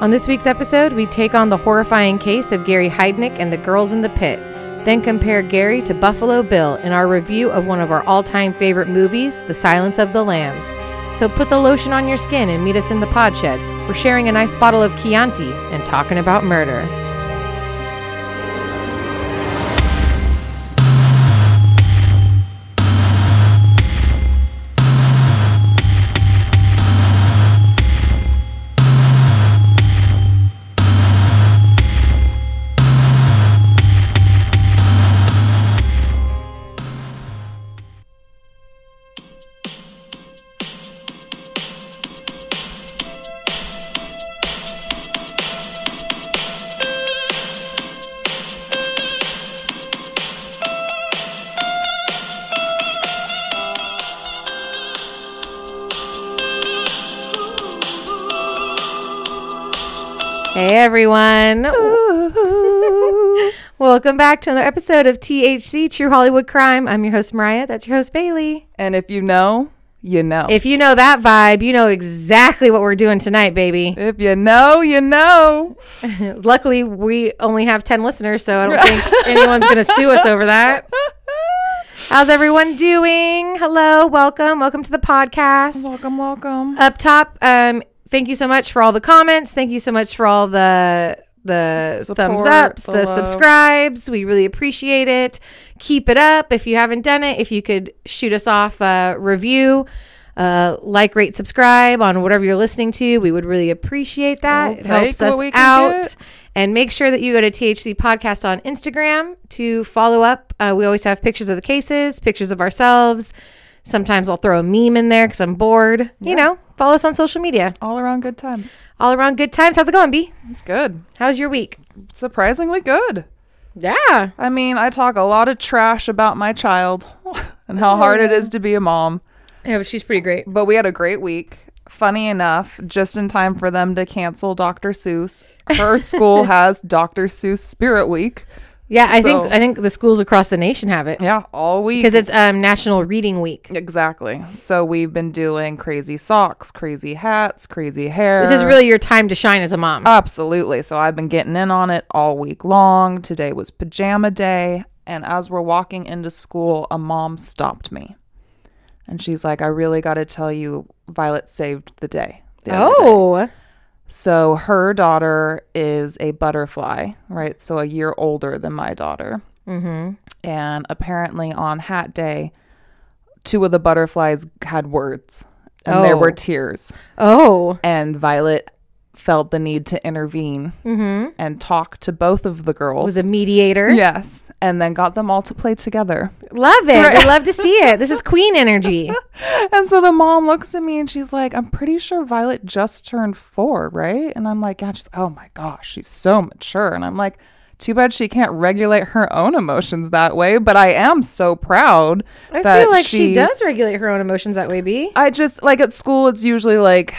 On this week's episode, we take on the horrifying case of Gary Heidnik and the Girls in the Pit, then compare Gary to Buffalo Bill in our review of one of our all-time favorite movies, The Silence of the Lambs. So put the lotion on your skin and meet us in the pod shed. We're sharing a nice bottle of Chianti and talking about murder. Hey everyone, welcome back to another episode of THC, True Hollywood Crime. I'm your host Mariah, that's your host Bailey. And if you know, you know. If you know that vibe, you know exactly what we're doing tonight, baby. If you know, you know. Luckily, we only have 10 listeners, so I don't think anyone's going to sue us over that. How's everyone doing? Hello, welcome to the podcast. Welcome. Up top, thank you so much for all the comments. Thank you so much for all the support, thumbs ups, the subscribes. We really appreciate it. Keep it up. If you haven't done it, if you could shoot us off a review, like, rate, subscribe on whatever you're listening to, we would really appreciate that. It helps us out. And make sure that you go to THC Podcast on Instagram to follow up. We always have pictures of the cases, pictures of ourselves. Sometimes I'll throw a meme in there because I'm bored. Yeah. You know, follow us on social media. All around good times. How's it going, B? It's good. How's your week? Surprisingly good. Yeah. I mean, I talk a lot of trash about my child and how hard it is to be a mom. Yeah, but she's pretty great. But we had a great week. Funny enough, just in time for them to cancel Dr. Seuss. Her school has Dr. Seuss Spirit Week. Yeah, I think the schools across the nation have it. Yeah, all week. Because it's National Reading Week. Exactly. So we've been doing crazy socks, crazy hats, crazy hair. This is really your time to shine as a mom. Absolutely. So I've been getting in on it all week long. Today was pajama day. And as we're walking into school, a mom stopped me. And she's like, I really got to tell you, Violet saved the day. Oh. So her daughter is a butterfly, right? So a year older than my daughter. Mm-hmm. And apparently on hat day, two of the butterflies had words and there were tears. Oh. And Violet felt the need to intervene and talk to both of the girls. Was a mediator. Yes. And then got them all to play together. Love it. Right. I love to see it. This is queen energy. And so the mom looks at me and she's like, I'm pretty sure Violet just turned 4, right? And I'm like, yeah. She's like, oh my gosh, she's so mature. And I'm like, too bad she can't regulate her own emotions that way, but I am so proud that I feel like she does regulate her own emotions that way, B. I just, like at school, it's usually like,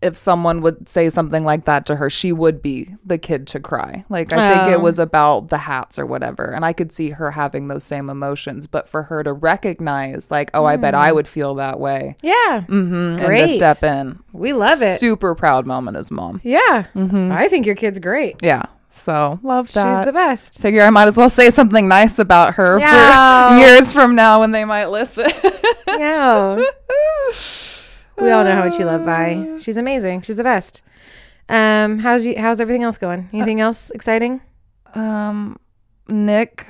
if someone would say something like that to her, she would be the kid to cry. Like, I think it was about the hats or whatever. And I could see her having those same emotions. But for her to recognize, like, I bet I would feel that way. Yeah. Mm-hmm. Great. And to step in. We love it. Super proud moment as mom. Yeah. Mm-hmm. I think your kid's great. Yeah. So, love that. She's the best. Figure I might as well say something nice about her for years from now when they might listen. Yeah. We all know how much you love Vi. She's amazing. She's the best. How's everything else going? Anything else exciting? Nick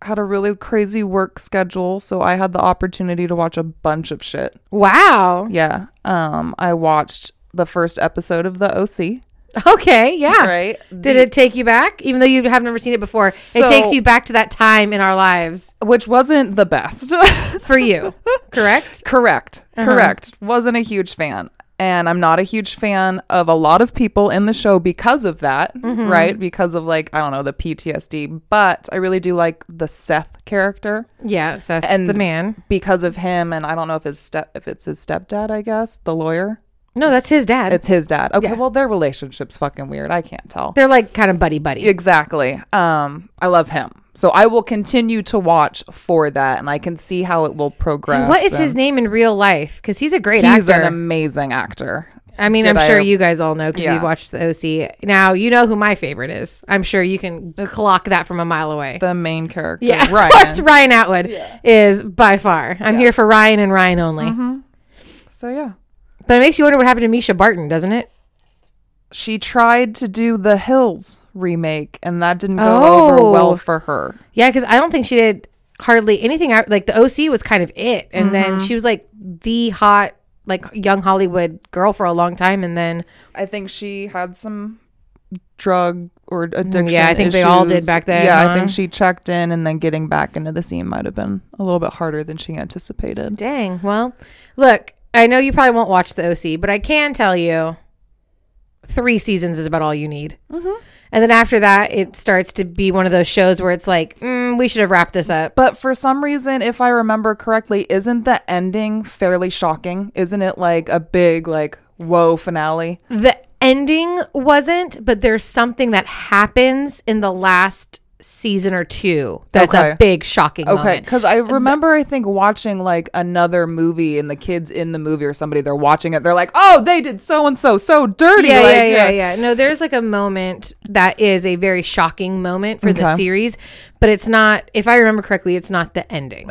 had a really crazy work schedule, so I had the opportunity to watch a bunch of shit. Wow. Yeah. I watched the first episode of The OC. Okay, yeah. Right. Did it take you back? Even though you have never seen it before, it takes you back to that time in our lives. Which wasn't the best. For you, correct? Correct. Wasn't a huge fan. And I'm not a huge fan of a lot of people in the show because of that, right? Because of like, I don't know, the PTSD. But I really do like the Seth character. Yeah, Seth, and the man. Because of him, and I don't know if it's his stepdad, I guess, the lawyer. No, that's his dad. It's his dad. Okay, yeah. Well, their relationship's fucking weird. I can't tell. They're like kind of buddy-buddy. Exactly. I love him. So I will continue to watch for that, and I can see how it will progress. And what is his name in real life? Because he's a great actor. He's an amazing actor. I mean, I'm sure you guys all know because you've watched The OC. Now, you know who my favorite is. I'm sure you can clock that from a mile away. The main character. Yeah, Ryan. Of course, Ryan Atwood is by far. I'm here for Ryan and Ryan only. Mm-hmm. So, yeah. But it makes you wonder what happened to Misha Barton, doesn't it? She tried to do the Hills remake, and that didn't go over well for her. Yeah, because I don't think she did hardly anything. Like, the OC was kind of it. And then she was like the hot, like, young Hollywood girl for a long time. And then I think she had some drug or addiction issues. Yeah, I think they all did back then. Yeah, I think she checked in, and then getting back into the scene might have been a little bit harder than she anticipated. Dang. Well, look, I know you probably won't watch the OC, but I can tell you 3 seasons is about all you need. Mm-hmm. And then after that, it starts to be one of those shows where it's like, we should have wrapped this up. But for some reason, if I remember correctly, isn't the ending fairly shocking? Isn't it like a big, like, whoa finale? The ending wasn't, but there's something that happens in the last season or two that's a big shocking moment. Because I remember I think watching like another movie, and the kids in the movie or somebody, they're watching it, they're like, oh, they did so and so dirty. No, there's like a moment that is a very shocking moment for the series, but it's not, if I remember correctly, it's not the ending.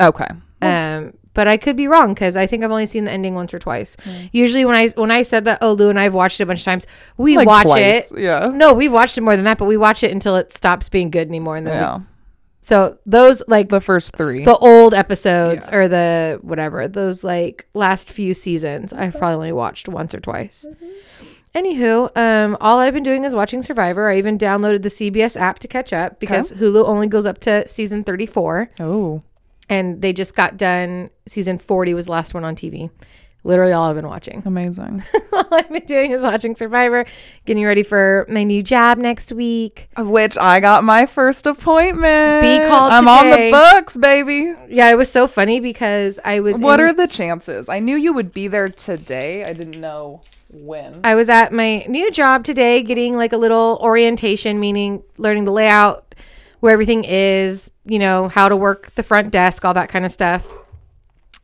But I could be wrong, because I think I've only seen the ending once or twice. Mm. Usually when I said that, Lou and I have watched it a bunch of times, we like watch twice. It. Yeah. No, we've watched it more than that, but we watch it until it stops being good anymore. And then so those, like, the first 3. The old episodes or the whatever, those like last few seasons, I've probably only watched once or twice. Mm-hmm. Anywho, all I've been doing is watching Survivor. I even downloaded the CBS app to catch up, because Hulu only goes up to season 34. Oh. And they just got done. Season 40 was the last one on TV. Literally all I've been watching. Amazing. All I've been doing is watching Survivor, getting ready for my new job next week. Which I got my first appointment. Be called I'm today. On the books, baby. Yeah, it was so funny because I was What are the chances? I knew you would be there today. I didn't know when. I was at my new job today getting like a little orientation, meaning learning the layout, where everything is, you know, how to work the front desk, all that kind of stuff.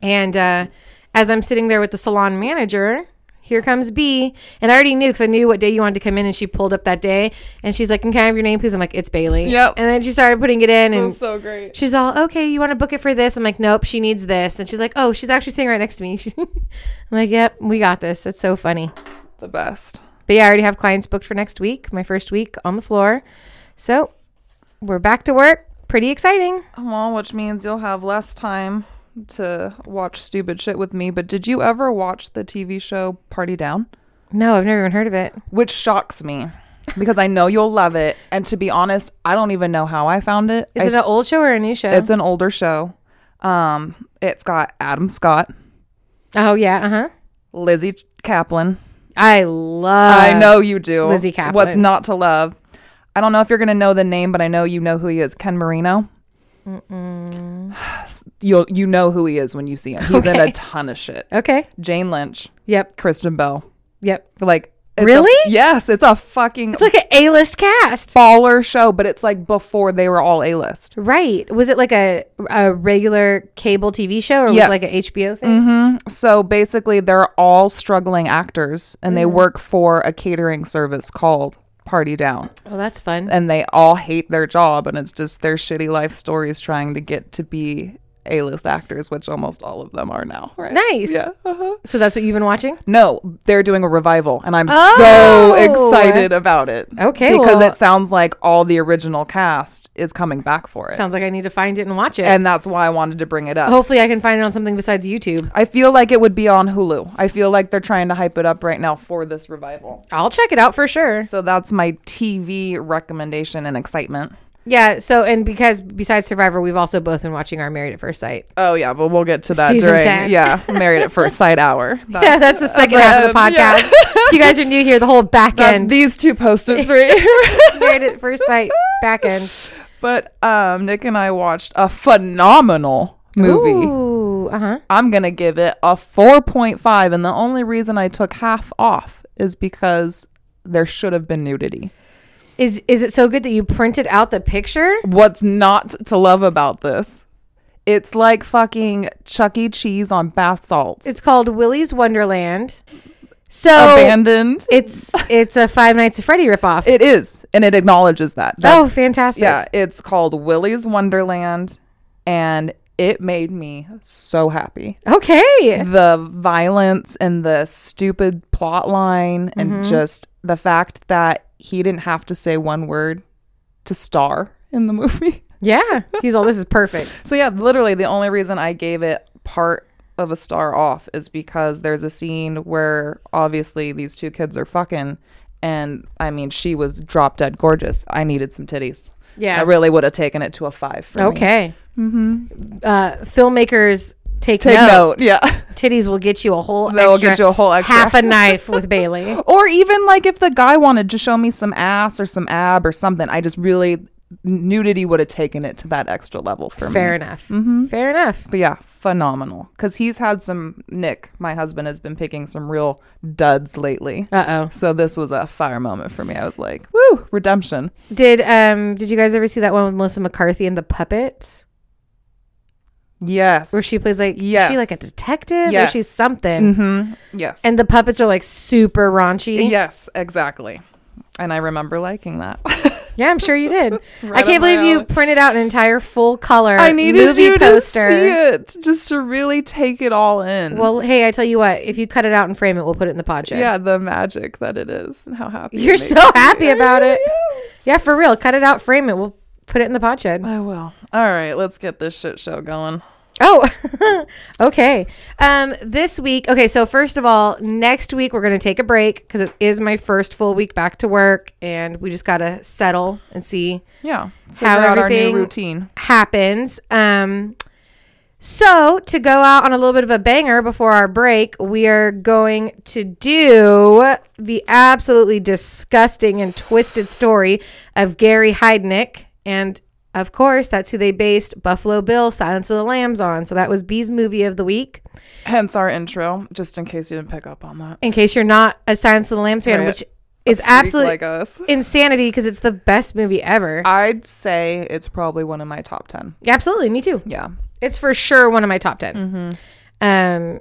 And as I'm sitting there with the salon manager, here comes B. And I already knew, because I knew what day you wanted to come in, and she pulled up that day. And she's like, can I have your name, please? I'm like, it's Bailey. Yep. And then she started putting it in. And so great. She's all, okay, you want to book it for this? I'm like, nope, she needs this. And she's like, oh, she's actually sitting right next to me. I'm like, yep, we got this. It's so funny. The best. But yeah, I already have clients booked for next week, my first week on the floor. So we're back to work. Pretty exciting. Well, which means you'll have less time to watch stupid shit with me. But did you ever watch the TV show Party Down? No, I've never even heard of it. Which shocks me, because I know you'll love it. And to be honest, I don't even know how I found it. Is it an old show or a new show? It's an older show. It's got Adam Scott. Oh, yeah. Uh-huh. Lizzie Kaplan. I love. I know you do. Lizzie Kaplan. What's not to love? I don't know if you're going to know the name, but I know you know who he is. Ken Marino. Mm-mm. You know who he is when you see him. He's in a ton of shit. Okay. Jane Lynch. Yep. Kristen Bell. Yep. Like, really? Yes. It's a fucking. It's like an A-list cast. Baller show, but it's like before they were all A-list. Right. Was it like a regular cable TV show, or was it like an HBO thing? Mm-hmm. So basically, they're all struggling actors, and they work for a catering service called Party Down. Oh, that's fun. And they all hate their job, and it's just their shitty life stories trying to get to be A-list actors, which almost all of them are now. Right? Nice. Yeah. Uh-huh. So that's what you've been watching? No, they're doing a revival, and I'm so excited about it. Okay. Because it sounds like all the original cast is coming back for it. Sounds like I need to find it and watch it. And that's why I wanted to bring it up. Hopefully I can find it on something besides YouTube. I feel like it would be on Hulu. I feel like they're trying to hype it up right now for this revival. I'll check it out for sure. So that's my TV recommendation and excitement. Yeah, so, and because besides Survivor, we've also both been watching our Married at First Sight. Oh, yeah, but we'll get to that Season during, 10. Yeah, Married at First Sight hour. That's the second half of the podcast. Yeah. If you guys are new here, the whole back end. That's these two post-its right here. Married at First Sight back end. But Nick and I watched a phenomenal movie. Ooh, you. I'm going to give it a 4.5. And the only reason I took half off is because there should have been nudity. Is it so good that you printed out the picture? What's not to love about this? It's like fucking Chuck E. Cheese on bath salts. It's called Willy's Wonderland. So abandoned. It's a Five Nights at Freddy ripoff. It is, and it acknowledges that. Oh, fantastic! Yeah, it's called Willy's Wonderland, and it made me so happy. Okay, the violence and the stupid plot line, and just the fact that he didn't have to say one word to star in the movie. Yeah, he's all, this is perfect. So yeah, literally the only reason I gave it part of a star off is because there's a scene where obviously these two kids are fucking, and I mean, she was drop dead gorgeous. I needed some titties. Yeah, I really would have taken it to a 5 for me. Filmmakers take note. Yeah, titties will get you a whole extra half a knife with Bailey. Or even like if the guy wanted to show me some ass or some ab or something, I just really, nudity would have taken it to that extra level for me. Fair enough. But yeah, phenomenal, because he's had some, Nick, my husband, has been picking some real duds lately. So this was a fire moment for me. I was like, woo, redemption. Did you guys ever see that one with Melissa McCarthy and the puppets? Yes. Where she plays like, yes, she like a detective, yes, or she's something. Yes. And the puppets are like super raunchy. Yes, exactly. And I remember liking that. Yeah, I'm sure you did. Right, I can't believe you printed out an entire full color movie poster. I needed you to see it just to really take it all in. Well, hey, I tell you what, if you cut it out and frame it, we'll put it in the pod show. Yeah, the magic that it is and how happy you're so happy me. About it. Yeah, for real. Cut it out, frame it. We'll put it in the pod shed. I will. All right, let's get this shit show going. Oh, okay. This week. Okay, so first of all, next week we're going to take a break because it is my first full week back to work, and we just got to settle and see how everything our new routine happens. So to go out on a little bit of a banger before our break, we are going to do the absolutely disgusting and twisted story of Gary Heidnik, and of course, that's who they based Buffalo Bill, Silence of the Lambs on. So that was B's movie of the week. Hence our intro, just in case you didn't pick up on that. In case you're not a Silence of the Lambs fan, which is absolute insanity because it's the best movie ever. I'd say it's probably one of my top 10. Yeah, absolutely. Me too. Yeah. It's for sure one of my top 10. And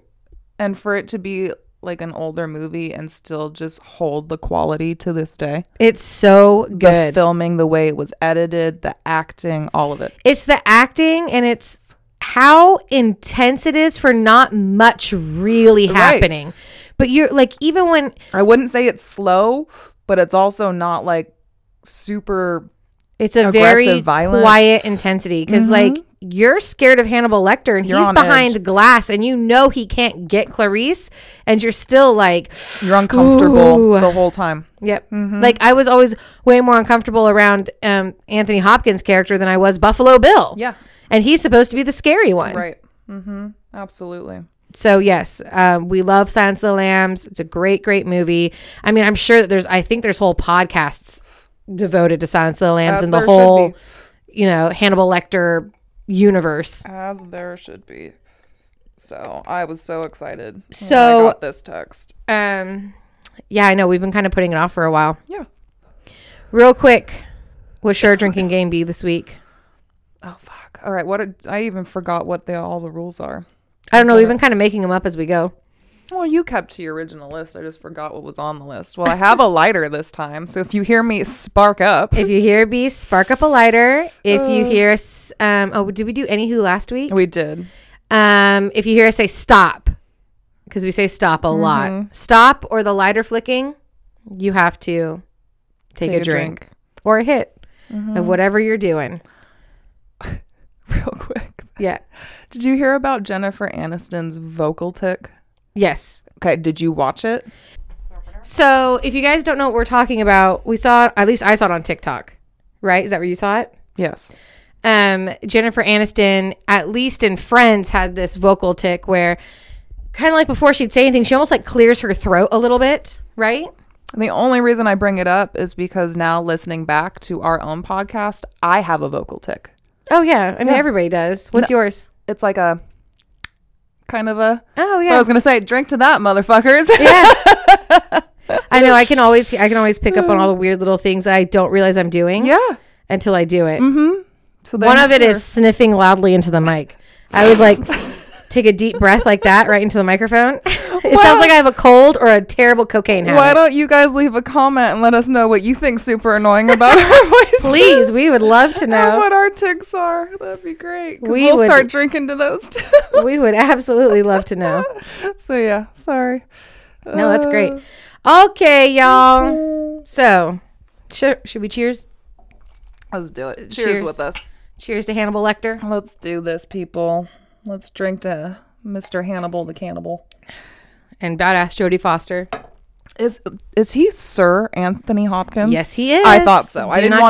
for it to be like an older movie and still just hold the quality to this day. It's so good. The filming, the way it was edited, the acting, all of it. It's the acting, and it's how intense it is for not much really happening. Right. But you're like, even when, I wouldn't say it's slow, but it's also not like super, it's a very violent, quiet intensity. Because like, you're scared of Hannibal Lecter, and he's behind glass, and you know he can't get Clarice, and you're still like, you're uncomfortable the whole time. Yep. Like, I was always way more uncomfortable around Anthony Hopkins' character than I was Buffalo Bill. Yeah. And he's supposed to be the scary one. Right. Absolutely. So yes, we love Silence of the Lambs. It's a great, great movie. I mean, I'm sure that there's whole podcasts devoted to Silence of the Lambs and the whole, Hannibal Lecter universe, as there should be. So I was so excited when I got this text. I know we've been kind of putting it off for a while. Yeah. Real quick, what's your drinking game be this week? Oh fuck! All right, I even forgot what all the rules are. I don't know. We've been kind of making them up as we go. Well, you kept to your original list. I just forgot what was on the list. Well, I have a lighter this time. So if you hear me spark up. If you hear me spark up a lighter. If you hear us. Did we do any who last week? We did. If you hear us say stop, because we say stop a lot. Stop or the lighter flicking, you have to take a drink. Or a hit of whatever you're doing. Real quick. Yeah. Did you hear about Jennifer Aniston's vocal tic? Yes. Okay. Did you watch it? So if you guys don't know what we're talking about, we saw it, at least I saw it on TikTok, right? Is that where you saw it? Yes. Jennifer Aniston, at least in Friends, had this vocal tic where kind of like before she'd say anything, she almost like clears her throat a little bit, right? And the only reason I bring it up is because now listening back to our own podcast, I have a vocal tic. Oh, yeah. I mean, everybody does. What's yours? It's like a... kind of a... Oh, yeah. So I was going to say, drink to that, motherfuckers. Yeah. I know. I can always pick up on all the weird little things I don't realize I'm doing. Yeah. Until I do it. Mm-hmm. So one of it is sniffing loudly into the mic. I was like... Take a deep breath like that right into the microphone. It sounds like I have a cold or a terrible cocaine habit. Why don't you guys leave a comment and let us know what you think super annoying about our voices? Please, we would love to know. And what our tics are. That'd be great. We'll start drinking to those too. We would absolutely love to know. So yeah, sorry. No, that's great. Okay, y'all. So, should we cheers? Let's do it. Cheers with us. Cheers to Hannibal Lecter. Let's do this, people. Let's drink to Mr. Hannibal the Cannibal. And badass Jodie Foster. Is he Sir Anthony Hopkins? Yes, he is. I thought so. I did not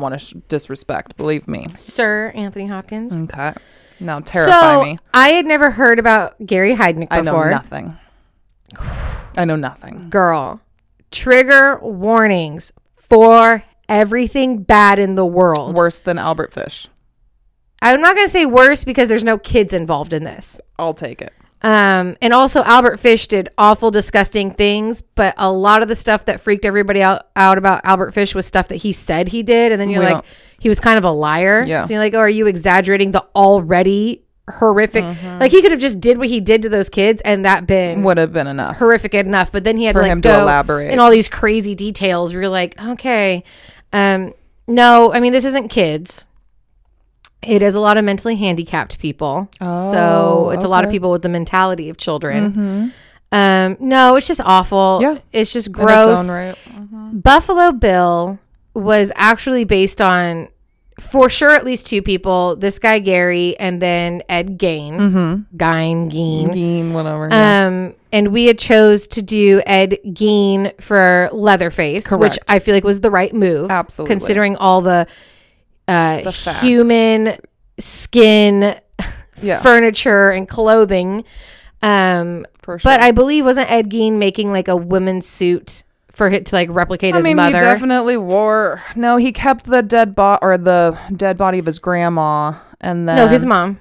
want to disrespect, believe me. Sir Anthony Hopkins. Okay. Now terrify me. I had never heard about Gary Heidnik before. I know nothing. Girl. Trigger warnings for everything bad in the world. Worse than Albert Fish. I'm not going to say worse because there's no kids involved in this. I'll take it. And also, Albert Fish did awful, disgusting things, but a lot of the stuff that freaked everybody out about Albert Fish was stuff that he said he did. And then he was kind of a liar. Yeah. So you're like, oh, are you exaggerating the already horrific? Mm-hmm. Like, he could have just did what he did to those kids and that would have been enough. Horrific enough. But then he had to elaborate in all these crazy details. Where you're like, okay. No, I mean, this isn't kids. It is a lot of mentally handicapped people. Oh, so it's a lot of people with the mentality of children. Mm-hmm. No, it's just awful. Yeah. It's just gross. In its own right. Mm-hmm. Buffalo Bill was actually based on, for sure, at least two people. This guy, Gary, and then Ed Gein. Mm-hmm. Gein, whatever. And we had chose to do Ed Gein for Leatherface. Correct. Which I feel like was the right move. Absolutely. Considering all the human skin, furniture, and clothing. For sure. But I believe, wasn't Ed Gein making like a women's suit for him to like replicate his mother? He definitely wore. No, he kept the dead body of his grandma, and then his mom.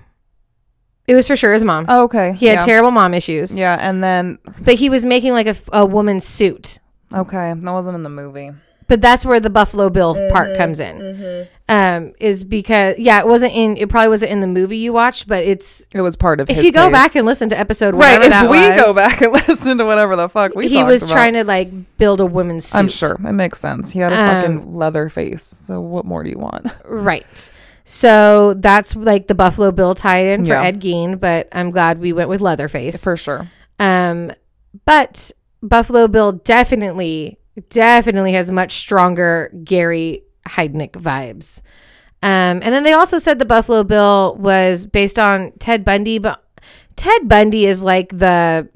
It was for sure his mom. Oh, okay, he had terrible mom issues. Yeah, and then but he was making like a woman's suit. Okay, that wasn't in the movie. But that's where the Buffalo Bill part comes in, is because it probably wasn't in the movie you watched, but it was part of. If you go back and listen to episode whatever that was, if we go back and listen to whatever the fuck we talked about, he was trying to like build a woman's suit. I'm sure it makes sense. He had a fucking leather face, so what more do you want? Right. So that's like the Buffalo Bill tie-in for Ed Gein, but I'm glad we went with Leatherface for sure. But Buffalo Bill definitely has much stronger Gary Heidnik vibes. And then they also said the Buffalo Bill was based on Ted Bundy, but Ted Bundy is like the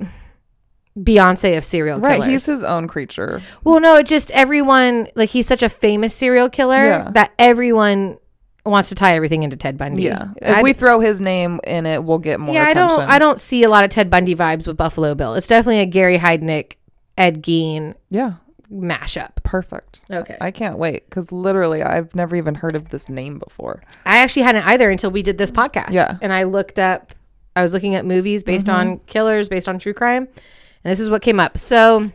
Beyonce of serial killers. Right, he's his own creature. Well, no, it just everyone, like he's such a famous serial killer that everyone wants to tie everything into Ted Bundy. Yeah. If we throw his name in it, we'll get more attention. I don't see a lot of Ted Bundy vibes with Buffalo Bill. It's definitely a Gary Heidnik, Ed Gein. Yeah. Mashup. Perfect. Okay. I can't wait because literally I've never even heard of this name before. I actually hadn't either until we did this podcast. Yeah. And I was looking at movies based on killers, based on true crime. And this is what came up. So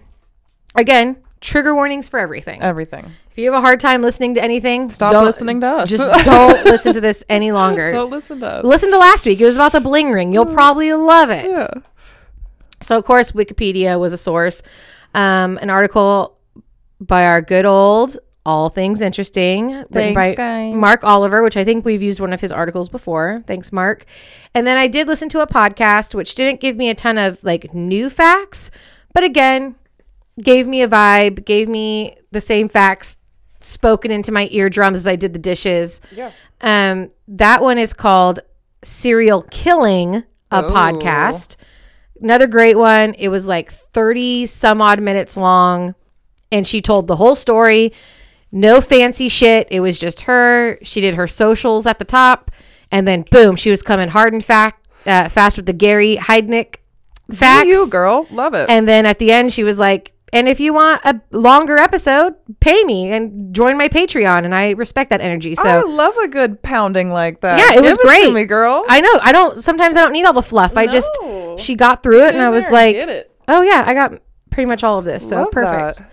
again, trigger warnings for everything. Everything. If you have a hard time listening to anything, stop listening to us. Just don't listen to this any longer. Don't listen to us. Listen to last week. It was about the bling ring. You'll probably love it. Yeah. So of course, Wikipedia was a source. An article by our good old All Things Interesting, written by Mark Oliver, which I think we've used one of his articles before. Thanks, Mark. And then I did listen to a podcast, which didn't give me a ton of like new facts, but again, gave me a vibe, gave me the same facts spoken into my eardrums as I did the dishes. Yeah. That one is called Serial Killing, a podcast. Another great one. It was like 30 some odd minutes long. And she told the whole story. No fancy shit. It was just her. She did her socials at the top. And then, boom, she was coming hard and fast with the Gary Heidnik facts. You, girl. Love it. And then at the end, she was like, And if you want a longer episode, pay me and join my Patreon. And I respect that energy. So I love a good pounding like that. Yeah, it was great. To me, girl. I know. Sometimes I don't need all the fluff. No. She got through it, and I was like, oh yeah, I got pretty much all of this. So love perfect. That.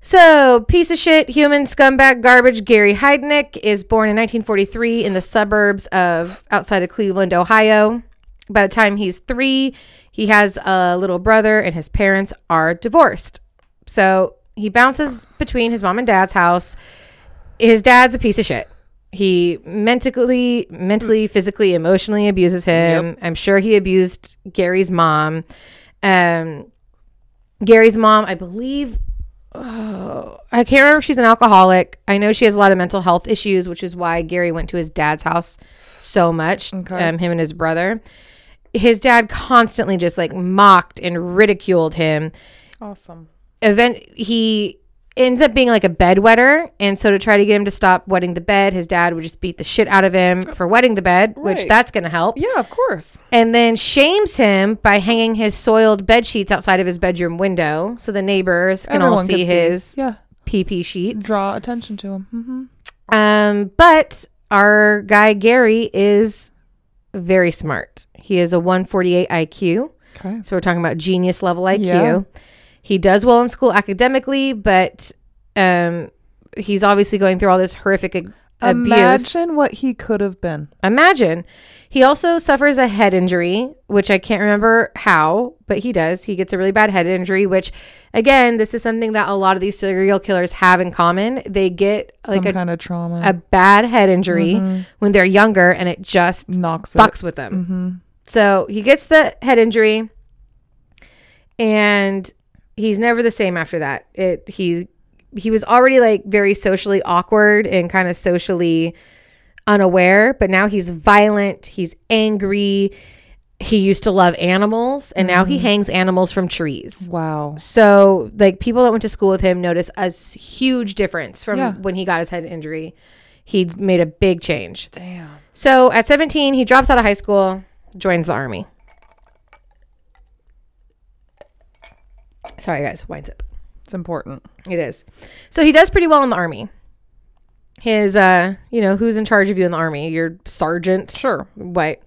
So, piece of shit, human, scumbag, garbage, Gary Heidnik is born in 1943 in the suburbs of outside of Cleveland, Ohio. By the time he's 3, he has a little brother, and his parents are divorced. So, he bounces between his mom and dad's house. His dad's a piece of shit. He mentally, physically, emotionally abuses him. Yep. I'm sure he abused Gary's mom. Gary's mom, I believe... Oh, I can't remember if she's an alcoholic. I know she has a lot of mental health issues, which is why Gary went to his dad's house so much, him and his brother. His dad constantly just like mocked and ridiculed him. Awesome. He ends up being like a bedwetter. And so to try to get him to stop wetting the bed, his dad would just beat the shit out of him for wetting the bed, right. Which that's going to help. Yeah, of course. And then shames him by hanging his soiled bed sheets outside of his bedroom window. So the neighbors can all see his pee-pee sheets. Draw attention to him. Mm-hmm. But our guy Gary is very smart. He is a 148 IQ. Okay. So we're talking about genius level IQ. Yeah. He does well in school academically, but he's obviously going through all this horrific abuse. Imagine what he could have been. Imagine. He also suffers a head injury, which I can't remember how, but he does. He gets a really bad head injury, which, again, this is something that a lot of these serial killers have in common. They get some kind of trauma, a bad head injury when they're younger, and it just fucks with them. Mm-hmm. So he gets the head injury, and... He's never the same after that. He was already like very socially awkward and kind of socially unaware, but now he's violent. He's angry. He used to love animals, and now he hangs animals from trees. Wow. So like people that went to school with him noticed a huge difference from when he got his head injury. He made a big change. Damn. So at 17, he drops out of high school, joins the Army. Sorry, guys. Winds up. It's important. It is. So he does pretty well in the Army. His, who's in charge of you in the Army? Your sergeant. Sure. Right.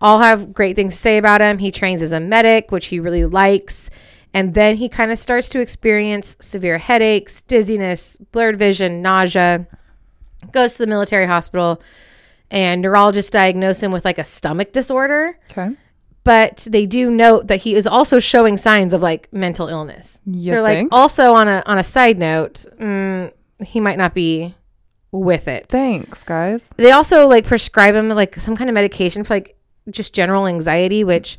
All have great things to say about him. He trains as a medic, which he really likes. And then he kind of starts to experience severe headaches, dizziness, blurred vision, nausea. Goes to the military hospital. And neurologists diagnose him with like a stomach disorder. Okay. But they do note that he is also showing signs of like mental illness. They're like, also on a side note, he might not be with it. Thanks, guys. They also like prescribe him like some kind of medication for like just general anxiety, which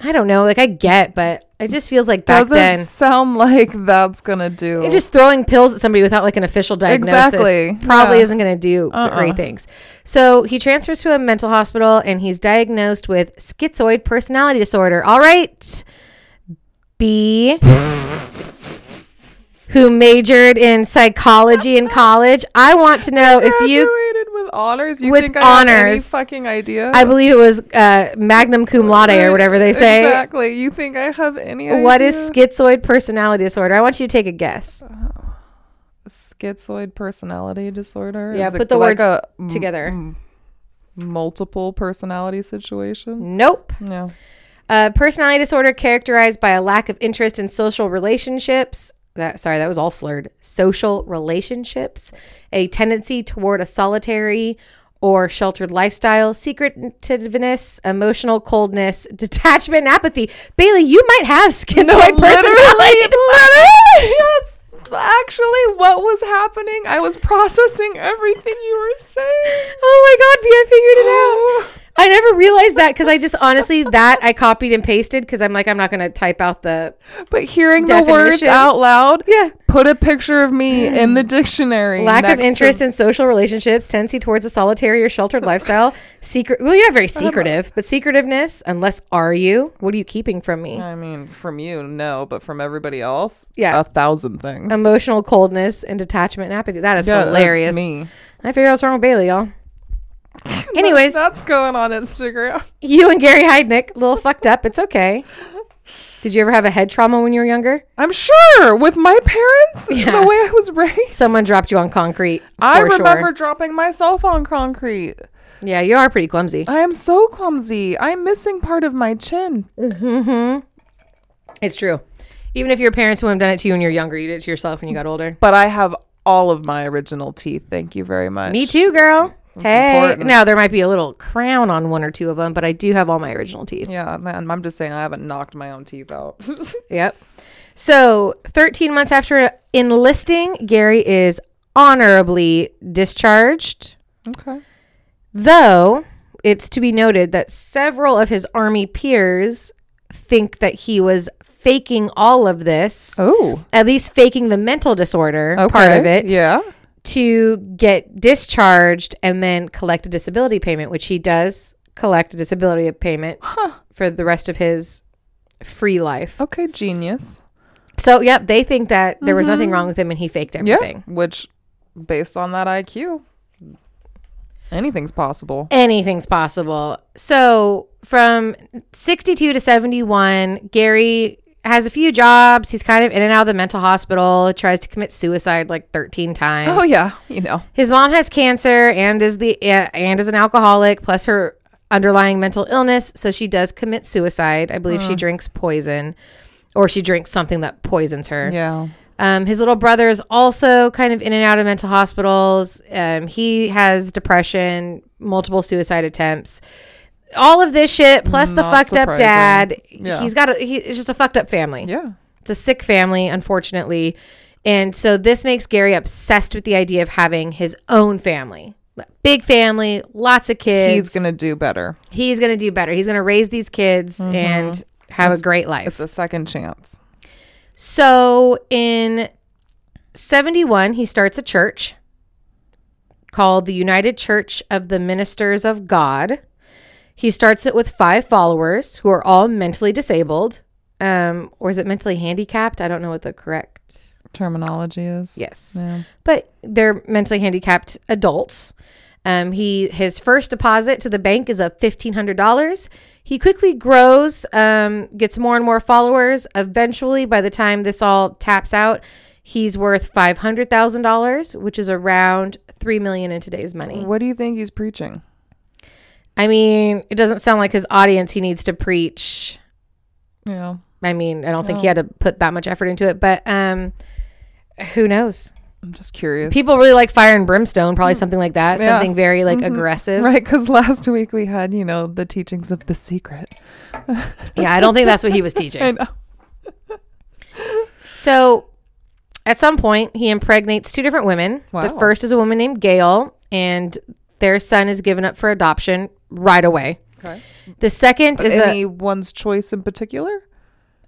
I don't know. Like I get, but it just feels like back then. Doesn't sound like that's gonna do. It's just throwing pills at somebody without like an official diagnosis. Exactly. Probably isn't gonna do great things. So he transfers to a mental hospital, and he's diagnosed with schizoid personality disorder. All right, B, who majored in psychology in college. I want to know if you. With honors, have any fucking idea? I believe it was magna cum laude or whatever they say. Exactly. You think I have any idea? What is schizoid personality disorder? I want you to take a guess. Schizoid personality disorder. Yeah, put the words together. Multiple personality situation. Nope. No. Personality disorder characterized by a lack of interest in social relationships. That was all slurred. Social relationships, a tendency toward a solitary or sheltered lifestyle, secretiveness, emotional coldness, detachment, and apathy. Bailey, you might have schizoid personality. Actually, what was happening? I was processing everything you were saying. Oh my God, B, I figured it out. I never realized that because I just honestly I copied and pasted because I'm like, I'm not going to type out the But hearing definition. The words out loud, put a picture of me in the dictionary. Lack of interest in social relationships, tendency towards a solitary or sheltered lifestyle. You're not very secretive, but secretiveness, unless are you? What are you keeping from me? I mean, from you, no, but from everybody else, 1,000 things. Emotional coldness and detachment and apathy. That is hilarious. That's me. I figure out what's wrong with Bailey, y'all. Anyways, that's going on Instagram. You and Gary Heidnik, a little fucked up. It's okay. Did you ever have a head trauma when you were younger? I'm sure. With my parents, the way I was raised. Someone dropped you on concrete. I remember dropping myself on concrete. Yeah, you are pretty clumsy. I am so clumsy. I'm missing part of my chin. Mm-hmm. It's true. Even if your parents wouldn't have done it to you when you were younger, you did it to yourself when you got older. But I have all of my original teeth. Thank you very much. Me too, girl. That's important. Now, there might be a little crown on one or two of them, but I do have all my original teeth. Yeah, man, I'm just saying I haven't knocked my own teeth out. Yep. So 13 months after enlisting, Gary is honorably discharged. Okay. Though it's to be noted that several of his army peers think that he was faking all of this. Oh. At least faking the mental disorder part of it. Yeah. To get discharged and then collect a disability payment, which he does collect a disability payment for the rest of his free life. Okay, genius. So, yep, they think that there was nothing wrong with him and he faked everything. Yeah, which, based on that IQ, anything's possible. Anything's possible. So, from 62 to 71, Gary has a few jobs. He's kind of in and out of the mental hospital. Tries to commit suicide like 13 times. Oh yeah, you know. His mom has cancer and is the and is an alcoholic. Plus her underlying mental illness, so she does commit suicide. I believe she drinks poison, or she drinks something that poisons her. Yeah. His little brother is also kind of in and out of mental hospitals. He has depression, multiple suicide attempts. All of this shit, plus the fucked up dad. Yeah. He's got it's just a fucked up family. Yeah. It's a sick family, unfortunately. And so this makes Gary obsessed with the idea of having his own family. Big family, lots of kids. He's going to do better. He's going to do better. He's going to raise these kids and have a great life. It's a second chance. So in 71, he starts a church called the United Church of the Ministers of God. He starts it with 5 followers who are all mentally disabled. Or is it mentally handicapped? I don't know what the correct terminology is. Yes. Yeah. But they're mentally handicapped adults. His first deposit to the bank is of $1,500. He quickly grows, gets more and more followers. Eventually, by the time this all taps out, he's worth $500,000, which is around $3 million in today's money. What do you think he's preaching? I mean, it doesn't sound like his audience he needs to preach. Yeah. I mean, I don't think he had to put that much effort into it, but who knows? I'm just curious. People really like fire and brimstone, probably something like that. Yeah. Something very like aggressive. Right, because last week we had, you know, the teachings of The Secret. Yeah, I don't think that's what he was teaching. I know. So at some point, he impregnates 2 different women. Wow. The first is a woman named Gail, and their son is given up for adoption right away. Okay. The second is anyone's choice in particular?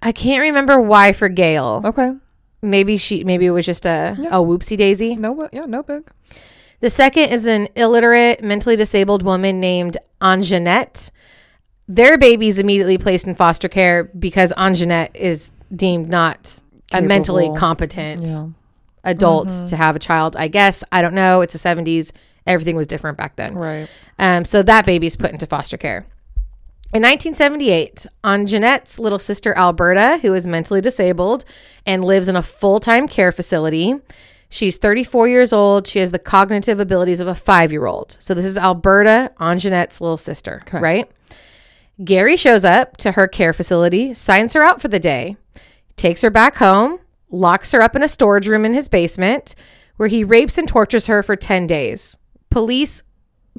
I can't remember why for Gail. Okay. Maybe it was just a whoopsie daisy. No big. The second is an illiterate, mentally disabled woman named Anjanette. Their baby is immediately placed in foster care because Anjanette is deemed not capable. A mentally competent adult to have a child, I guess. I don't know. It's the 70s. Everything was different back then. Right. So that baby's put into foster care. In 1978, Anjanette's little sister, Alberta, who is mentally disabled and lives in a full-time care facility. She's 34 years old. She has the cognitive abilities of a 5-year-old. So this is Alberta, Anjanette's little sister, right? Gary shows up to her care facility, signs her out for the day, takes her back home, locks her up in a storage room in his basement, where he rapes and tortures her for 10 days. Police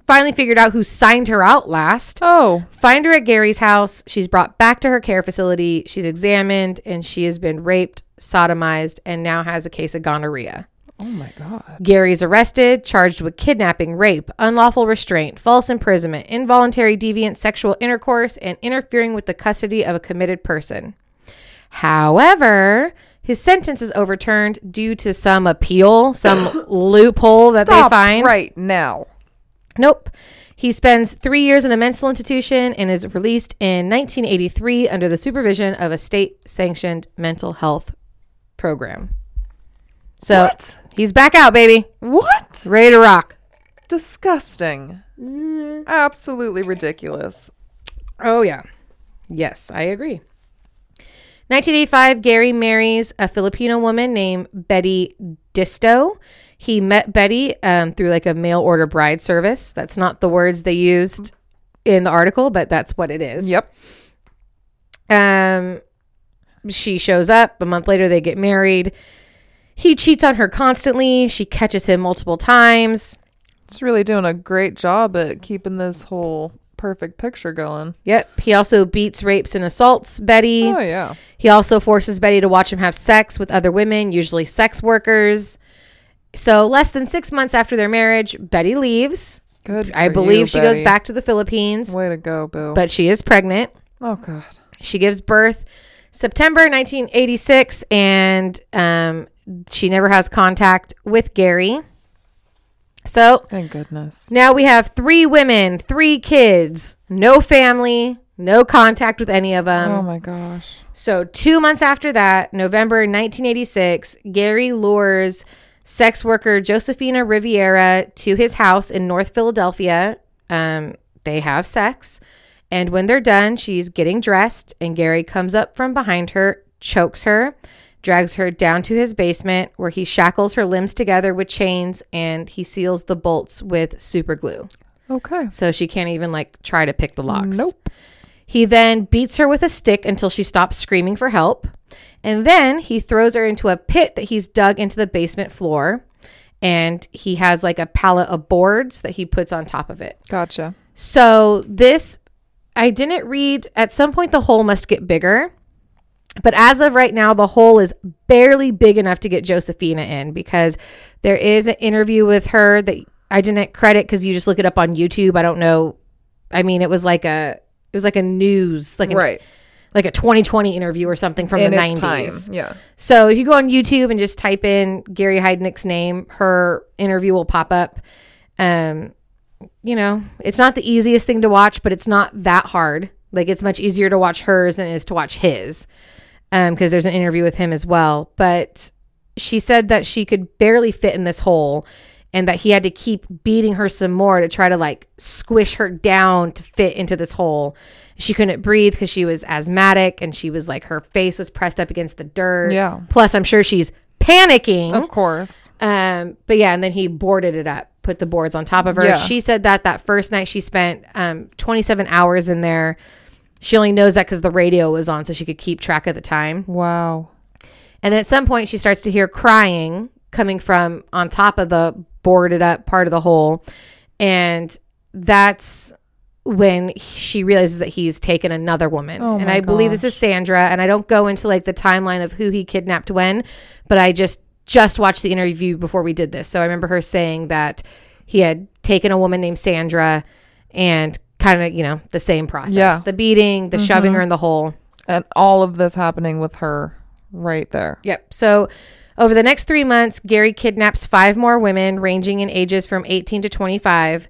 finally figured out who signed her out last. Oh. Find her at Gary's house. She's brought back to her care facility. She's examined, and she has been raped, sodomized, and now has a case of gonorrhea. Oh, my God. Gary's arrested, charged with kidnapping, rape, unlawful restraint, false imprisonment, involuntary deviant sexual intercourse, and interfering with the custody of a committed person. However, his sentence is overturned due to some appeal, some loophole that they find. Right now. Nope. He spends 3 years in a mental institution and is released in 1983 under the supervision of a state-sanctioned mental health program. So he's back out, baby. What? Ready to rock. Disgusting. Absolutely ridiculous. Oh, yeah. Yes, I agree. 1985, Gary marries a Filipino woman named Betty Disto. He met Betty through like a mail order bride service. That's not the words they used in the article, but that's what it is. Yep. She shows up. A month later, they get married. He cheats on her constantly. She catches him multiple times. It's really doing a great job at keeping this whole perfect picture going. Yep. He also beats, rapes, and assaults Betty. Oh, yeah. He also forces Betty to watch him have sex with other women, usually sex workers. So less than 6 months after their marriage, Betty leaves. Good. I believe she goes back to the Philippines. Way to go, boo. But she is pregnant. Oh, God. She gives birth September 1986, and she never has contact with Gary. So thank goodness. Now we have 3 women, 3 kids, no family, no contact with any of them. Oh my gosh. So 2 months after that, November 1986, Gary lures sex worker Josefina Rivera to his house in North Philadelphia. They have sex. And when they're done, she's getting dressed and Gary comes up from behind her, chokes her, drags her down to his basement where he shackles her limbs together with chains and he seals the bolts with super glue. Okay. So she can't even like try to pick the locks. Nope. He then beats her with a stick until she stops screaming for help. And then he throws her into a pit that he's dug into the basement floor. And he has like a pallet of boards that he puts on top of it. Gotcha. So this, I didn't read, at some point the hole must get bigger. But as of right now, the hole is barely big enough to get Josefina in because there is an interview with her that I didn't credit because you just look it up on YouTube. I don't know. I mean, it was like a news, like a 2020 interview or something from the 90s. Yeah. So if you go on YouTube and just type in Gary Heidnik's name, her interview will pop up. You know, it's not the easiest thing to watch, but it's not that hard. Like it's much easier to watch hers than it is to watch his. Because there's an interview with him as well. But she said that she could barely fit in this hole and that he had to keep beating her some more to try to like squish her down to fit into this hole. She couldn't breathe because she was asthmatic and she was like, her face was pressed up against the dirt. Yeah. Plus, I'm sure she's panicking. Of course. But yeah, and then he boarded it up, put the boards on top of her. Yeah. She said that first night she spent 27 hours in there. She only knows that because the radio was on so she could keep track of the time. Wow. And then at some point she starts to hear crying coming from on top of the boarded up part of the hole. And that's when she realizes that he's taken another woman. Oh, and I believe this is Sandra. And I don't go into like the timeline of who he kidnapped when, but I just watched the interview before we did this. So I remember her saying that he had taken a woman named Sandra and kind of, you know, the same process. Yeah. The beating, the shoving her in the hole. And all of this happening with her right there. Yep. So over the next 3 months, Gary kidnaps 5 more women ranging in ages from 18 to 25.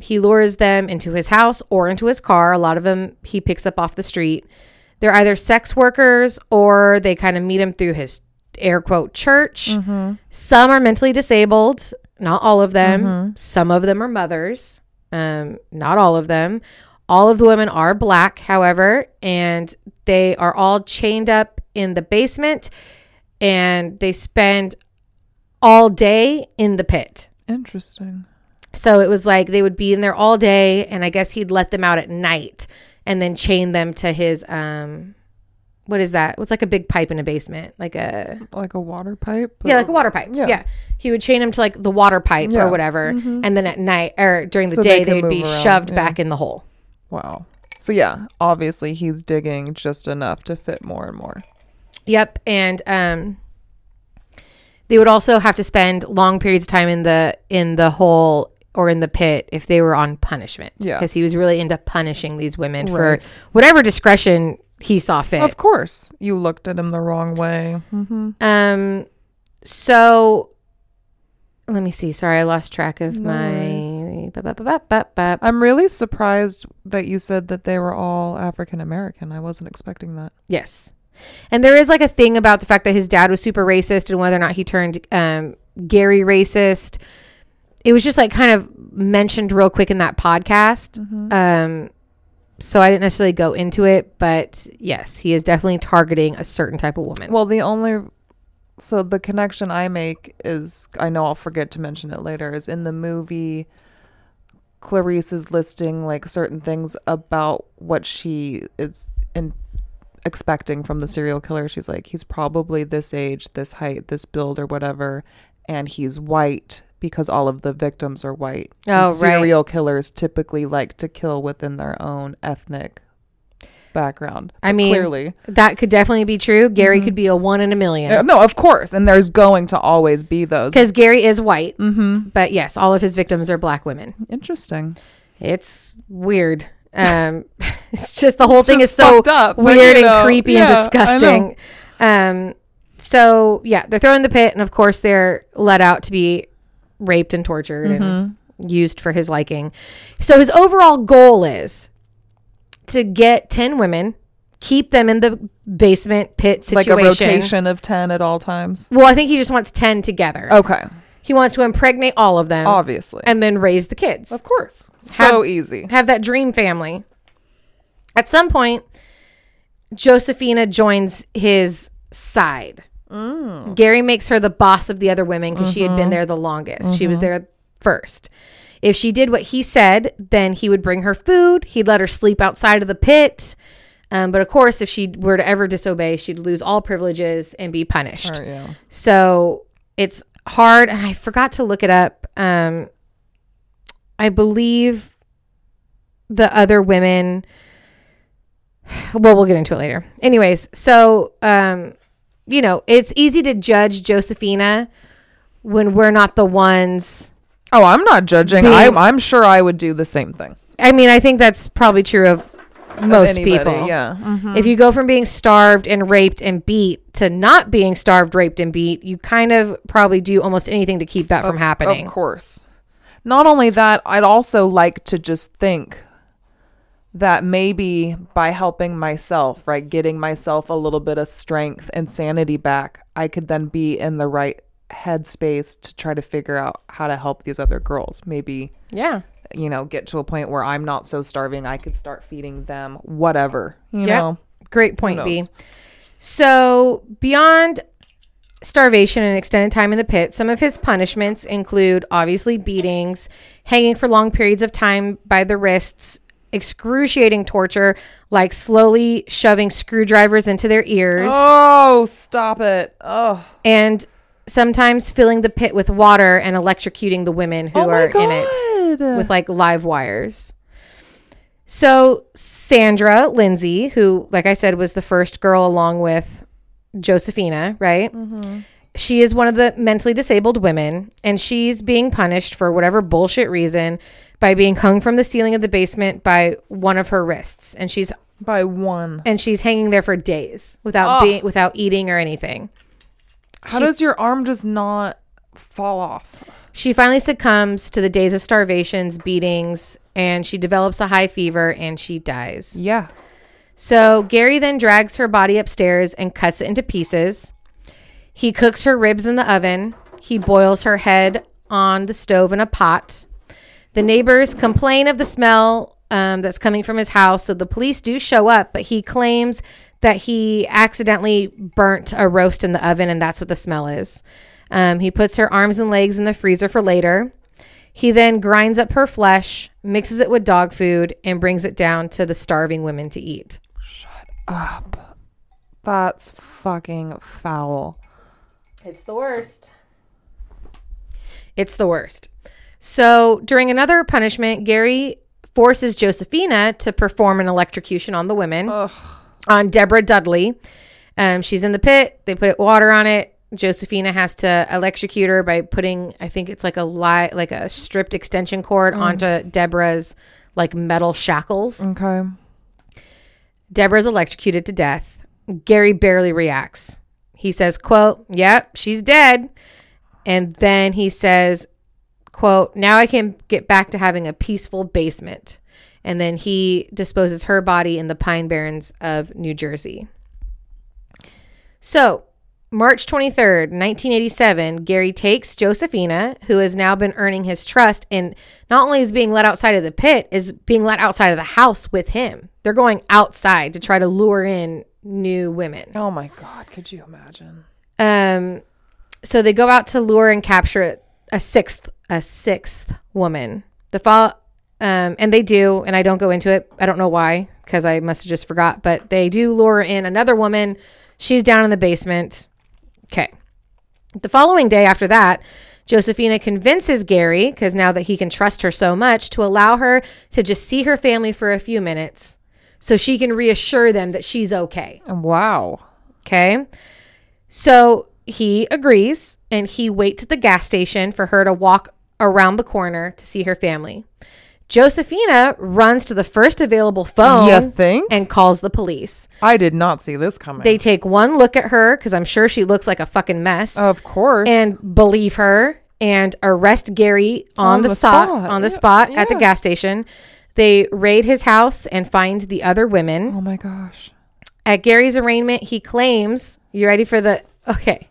He lures them into his house or into his car. A lot of them he picks up off the street. They're either sex workers or they kind of meet him through his air quote church. Mm-hmm. Some are mentally disabled. Not all of them. Mm-hmm. Some of them are mothers. Not all of them. All of the women are black, however, and they are all chained up in the basement and they spend all day in the pit. Interesting. So it was like they would be in there all day and I guess he'd let them out at night and then chain them to his, what is that? It's like a big pipe in a basement. Like a water pipe? Yeah, like a water pipe. Yeah. He would chain him to like the water pipe or whatever. Mm-hmm. And then at night or during the day, they would be shoved back in the hole. Wow. So yeah, obviously he's digging just enough to fit more and more. Yep. And they would also have to spend long periods of time in the hole or in the pit if they were on punishment. Yeah. Because he was really into punishing these women for whatever discretion he saw fit. Of course. You looked at him the wrong way. Mm-hmm. So let me see. Sorry, I lost track of my... I'm really surprised that you said that they were all African American. I wasn't expecting that. Yes. And there is like a thing about the fact that his dad was super racist and whether or not he turned Gary racist. It was just like kind of mentioned real quick in that podcast. Mm-hmm. So I didn't necessarily go into it, but yes, he is definitely targeting a certain type of woman. Well, the connection I make is, I know I'll forget to mention it later, is in the movie, Clarice is listing like certain things about what she is expecting from the serial killer. She's like, he's probably this age, this height, this build or whatever, and he's white because all of the victims are white. Oh, and serial killers typically like to kill within their own ethnic background. But I mean, clearly that could definitely be true. Gary could be a one in a million. No, of course, and there's going to always be those, because Gary is white, but yes, all of his victims are black women. Interesting. It's weird. It's just the whole thing is so up, weird and creepy and disgusting. So yeah, they're thrown in the pit, and of course they're let out to be raped and tortured and used for his liking. So his overall goal is to get 10 women, keep them in the basement pit situation. Like a rotation of 10 at all times? Well, I think he just wants 10 together. Okay. He wants to impregnate all of them. Obviously. And then raise the kids. Of course. So easy. Have that dream family. At some point, Josefina joins his side. Mm. Gary makes her the boss of the other women because she had been there the longest. She was there first. If she did what he said, then he would bring her food. He'd let her sleep outside of the pit. But of course, if she were to ever disobey, she'd lose all privileges and be punished. Right, yeah. So it's hard. And I forgot to look it up. I believe the other women. Well, we'll get into it later. Anyways, so, you know, it's easy to judge Josefina when we're not the ones. Oh, I'm not judging. I'm sure I would do the same thing. I mean, I think that's probably true of most people. Yeah. If you go from being starved and raped and beat to not being starved, raped and beat, you kind of probably do almost anything to keep that from happening. Of course. Not only that, I'd also like to just think that maybe by helping myself, right, getting myself a little bit of strength and sanity back, I could then be in the right headspace to try to figure out how to help these other girls. Maybe, yeah, you know, get to a point where I'm not so starving, I could start feeding them, whatever, you know. Great point, B. So beyond starvation and extended time in the pit, some of his punishments include obviously beatings, hanging for long periods of time by the wrists, excruciating torture, like slowly shoving screwdrivers into their ears. Oh, stop it. Oh. And sometimes filling the pit with water and electrocuting the women who are in it with like live wires. So Sandra Lindsay, who, like I said, was the first girl along with Josefina, right? She is one of the mentally disabled women, and she's being punished for whatever bullshit reason by being hung from the ceiling of the basement by one of her wrists, and she's hanging there for days without without eating or anything. How does your arm just not fall off? She finally succumbs to the days of starvations, beatings, and she develops a high fever and she dies. Yeah. So Gary then drags her body upstairs and cuts it into pieces. He cooks her ribs in the oven. He boils her head on the stove in a pot. The neighbors complain of the smell that's coming from his house, so the police do show up, but he claims that he accidentally burnt a roast in the oven, and that's what the smell is. He puts her arms and legs in the freezer for later. He then grinds up her flesh, mixes it with dog food, and brings it down to the starving women to eat. Shut up. That's fucking foul. It's the worst. It's the worst. So during another punishment, Gary forces Josefina to perform an electrocution on the women. Ugh. On Deborah Dudley. She's in the pit. They put water on it. Josefina has to electrocute her by putting, I think it's like a stripped extension cord onto Deborah's like metal shackles. Okay. Deborah's electrocuted to death. Gary barely reacts. He says, quote, "Yep, she's dead." And then he says, quote, "Now I can get back to having a peaceful basement." And then he disposes her body in the Pine Barrens of New Jersey. So March 23rd, 1987, Gary takes Josefina, who has now been earning his trust, and not only is being let outside of the pit, is being let outside of the house with him. They're going outside to try to lure in new women. Oh, my God. Could you imagine? So they go out to lure and capture a sixth woman. And they do, and I don't go into it. I don't know why, because I must have just forgot. But they do lure in another woman. She's down in the basement. Okay. The following day after that, Josefina convinces Gary, because now that he can trust her so much, to allow her to just see her family for a few minutes so she can reassure them that she's okay. Wow. Okay. So he agrees, and he waits at the gas station for her to walk around the corner to see her family. Josefina runs to the first available phone. You think? And calls the police. I did not see this coming. They take one look at her, because I'm sure she looks like a fucking mess. Of course. And believe her and arrest Gary on the spot at the gas station. They raid his house and find the other women. Oh, my gosh. At Gary's arraignment, he claims... You ready for the... Okay.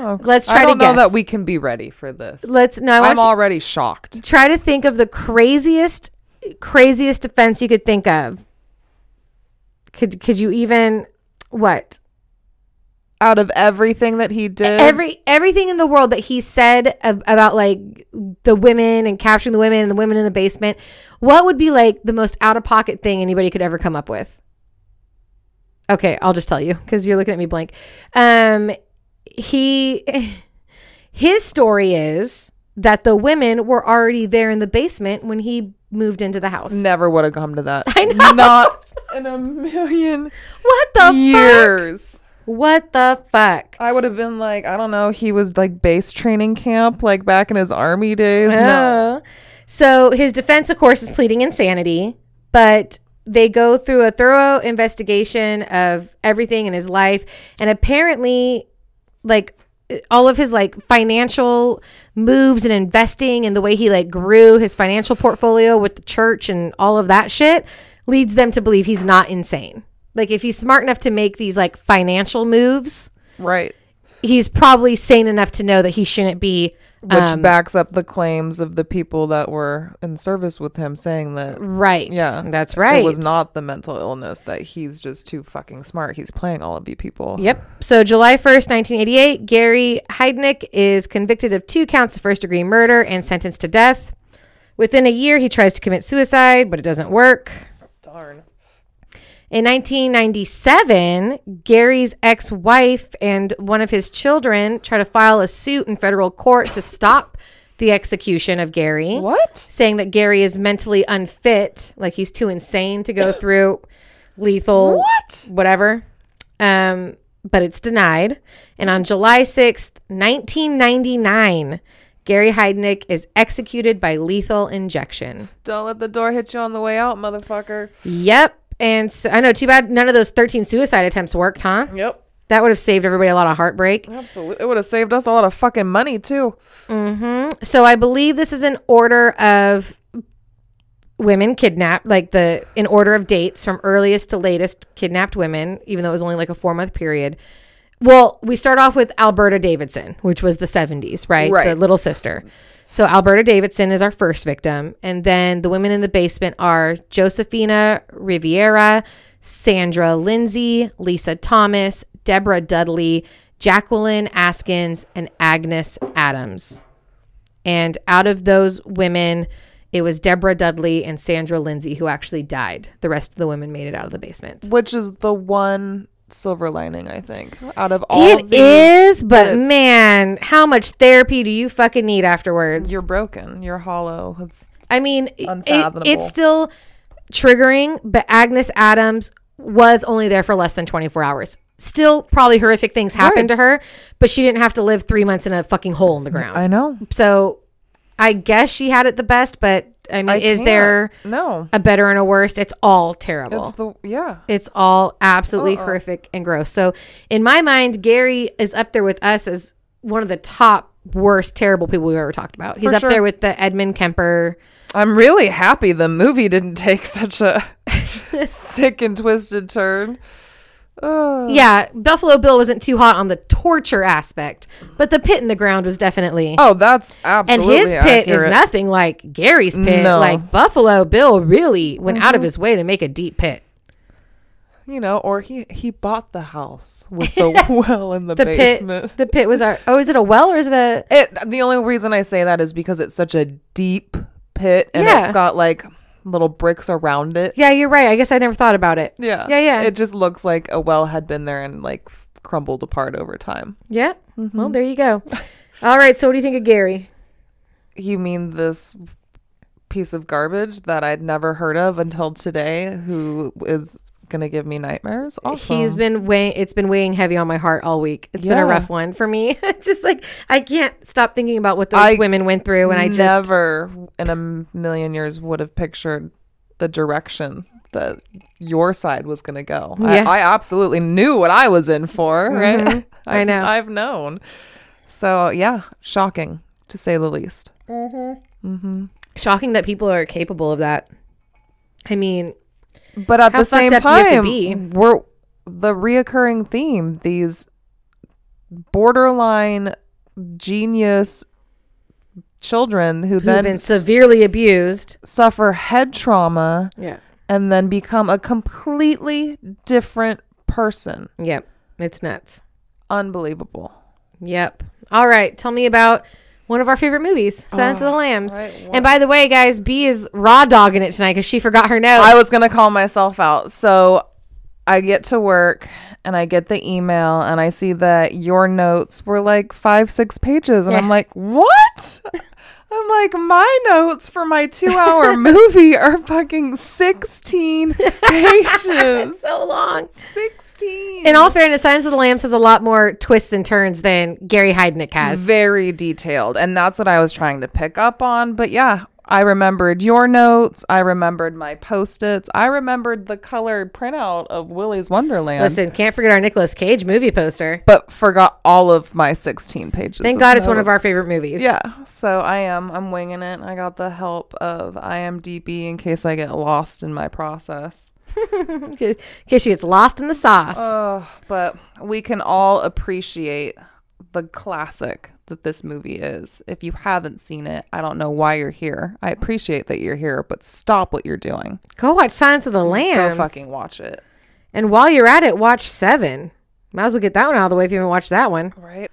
Oh, let's try to guess. I don't know that we can be ready for this. I'm already shocked. Try to think of the craziest offense you could think of. Could you even... What? Out of everything that he did? Everything in the world that he said about like the women and capturing the women and the women in the basement. What would be like the most out-of-pocket thing anybody could ever come up with? Okay, I'll just tell you because you're looking at me blank. His story is that the women were already there in the basement when he moved into the house. Never would have come to that. I know. Not in a million years. What the fuck? I would have been like, I don't know. He was like base training camp, like back in his army days. No. So his defense, of course, is pleading insanity, but they go through a thorough investigation of everything in his life. And apparently, like, all of his, like, financial moves and investing and the way he, like, grew his financial portfolio with the church and all of that shit leads them to believe he's not insane. Like, if he's smart enough to make these, like, financial moves. Right. He's probably sane enough to know that he shouldn't be. Which backs up the claims of the people that were in service with him saying that. Right. Yeah. That's right. It was not the mental illness, that he's just too fucking smart. He's playing all of you people. Yep. So July 1st, 1988, Gary Heidnik is convicted of 2 counts of first degree murder and sentenced to death. Within a year, he tries to commit suicide, but it doesn't work. Darn. In 1997, Gary's ex-wife and one of his children try to file a suit in federal court to stop the execution of Gary. What? Saying that Gary is mentally unfit, like he's too insane to go through lethal whatever. But it's denied. And on July 6th, 1999, Gary Heidnik is executed by lethal injection. Don't let the door hit you on the way out, motherfucker. Yep. And so, I know, too bad none of those 13 suicide attempts worked, huh? Yep. That would have saved everybody a lot of heartbreak. Absolutely. It would have saved us a lot of fucking money, too. Mm-hmm. So I believe this is an order of women kidnapped, like in order of dates from earliest to latest kidnapped women, even though it was only like a 4-month period. Well, we start off with Alberta Davidson, which was the 70s, right? The little sister. So Alberta Davidson is our first victim. And then the women in the basement are Josefina Rivera, Sandra Lindsay, Lisa Thomas, Deborah Dudley, Jacqueline Askins, and Agnes Adams. And out of those women, it was Deborah Dudley and Sandra Lindsay who actually died. The rest of the women made it out of the basement. Which is the one... silver lining, I think, out of all it these, is, but man, how much therapy do you fucking need afterwards? You're broken, you're hollow. It's still triggering, but Agnes Adams was only there for less than 24 hours. Still, probably horrific things happened to her, but she didn't have to live 3 months in a fucking hole in the ground. I know. So, I guess she had it the best, but I mean, is there a better and a worst? It's all terrible. It's all absolutely horrific and gross. So in my mind, Gary is up there with us as one of the top worst, terrible people we've ever talked about. He's up there with the Edmund Kemper. I'm really happy the movie didn't take such a sick and twisted turn. Yeah, Buffalo Bill wasn't too hot on the torture aspect, but the pit in the ground was definitely... Oh, that's absolutely accurate. And his pit is nothing like Gary's pit. No. Like, Buffalo Bill really went out of his way to make a deep pit. You know, or he bought the house with the well in the basement. The pit was our... Oh, is it a well or is it a... The only reason I say that is because it's such a deep pit and it's got, like... little bricks around it. Yeah, you're right. I guess I never thought about it. Yeah. Yeah, yeah. It just looks like a well had been there and like crumbled apart over time. Yeah. Mm-hmm. Well, there you go. All right. So what do you think of Gary? You mean this piece of garbage that I'd never heard of until today who is going to give me nightmares? Also, he's been it's been weighing heavy on my heart all week. It's been a rough one for me. Just like I can't stop thinking about what those women went through, and I just never in a million years would have pictured the direction that your side was going to go. Yeah. I absolutely knew what I was in for, right? Mm-hmm. I know. I've known. So yeah, shocking to say the least. Mm-hmm. Mm-hmm. Shocking that people are capable of that. I mean, but at the same time, we're the reoccurring theme, these borderline genius children who've then been severely abused, suffer head trauma, and then become a completely different person. Yep. It's nuts. Unbelievable. Yep. All right. Tell me about one of our favorite movies, Silence of the Lambs. Right, and by the way, guys, B is raw dogging it tonight because she forgot her notes. I was going to call myself out. So I get to work and I get the email and I see that your notes were like 5-6 pages. And I'm like, what? I'm like, my notes for my 2-hour movie are fucking 16 pages. It's so long. 16. In all fairness, Silence of the Lambs has a lot more twists and turns than Gary Heidnik has. Very detailed. And that's what I was trying to pick up on. But yeah, I remembered your notes. I remembered my Post-its. I remembered the colored printout of Willy's Wonderland. Listen, can't forget our Nicolas Cage movie poster. But forgot all of my 16 pages. Thank God it's one of our favorite movies. Yeah. So I'm winging it. I got the help of IMDb in case I get lost in my process. In case she gets lost in the sauce. But we can all appreciate the classic that this movie is. If you haven't seen it, I don't know why you're here. I appreciate that you're here, but stop what you're doing. Go watch Silence of the Lambs. Go fucking watch it. And while you're at it, watch Seven. Might as well get that one out of the way if you haven't watched that one. Right.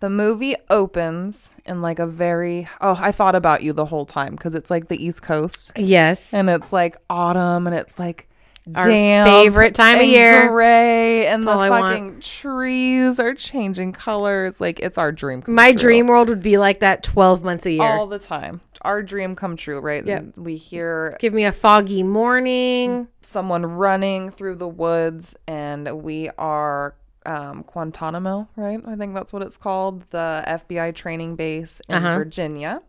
The movie opens in like a very... Oh, I thought about you the whole time because it's like the East Coast. Yes. And it's like autumn and it's like... Damn, our favorite time of year. Gray, and the fucking trees are changing colors. Like, it's our dream come true. My dream world would be like that 12 months a year. All the time. Our dream come true, right? Yeah. We hear... Give me a foggy morning. Someone running through the woods, and we are... Guantanamo, right? I think that's what it's called. The FBI training base in Virginia.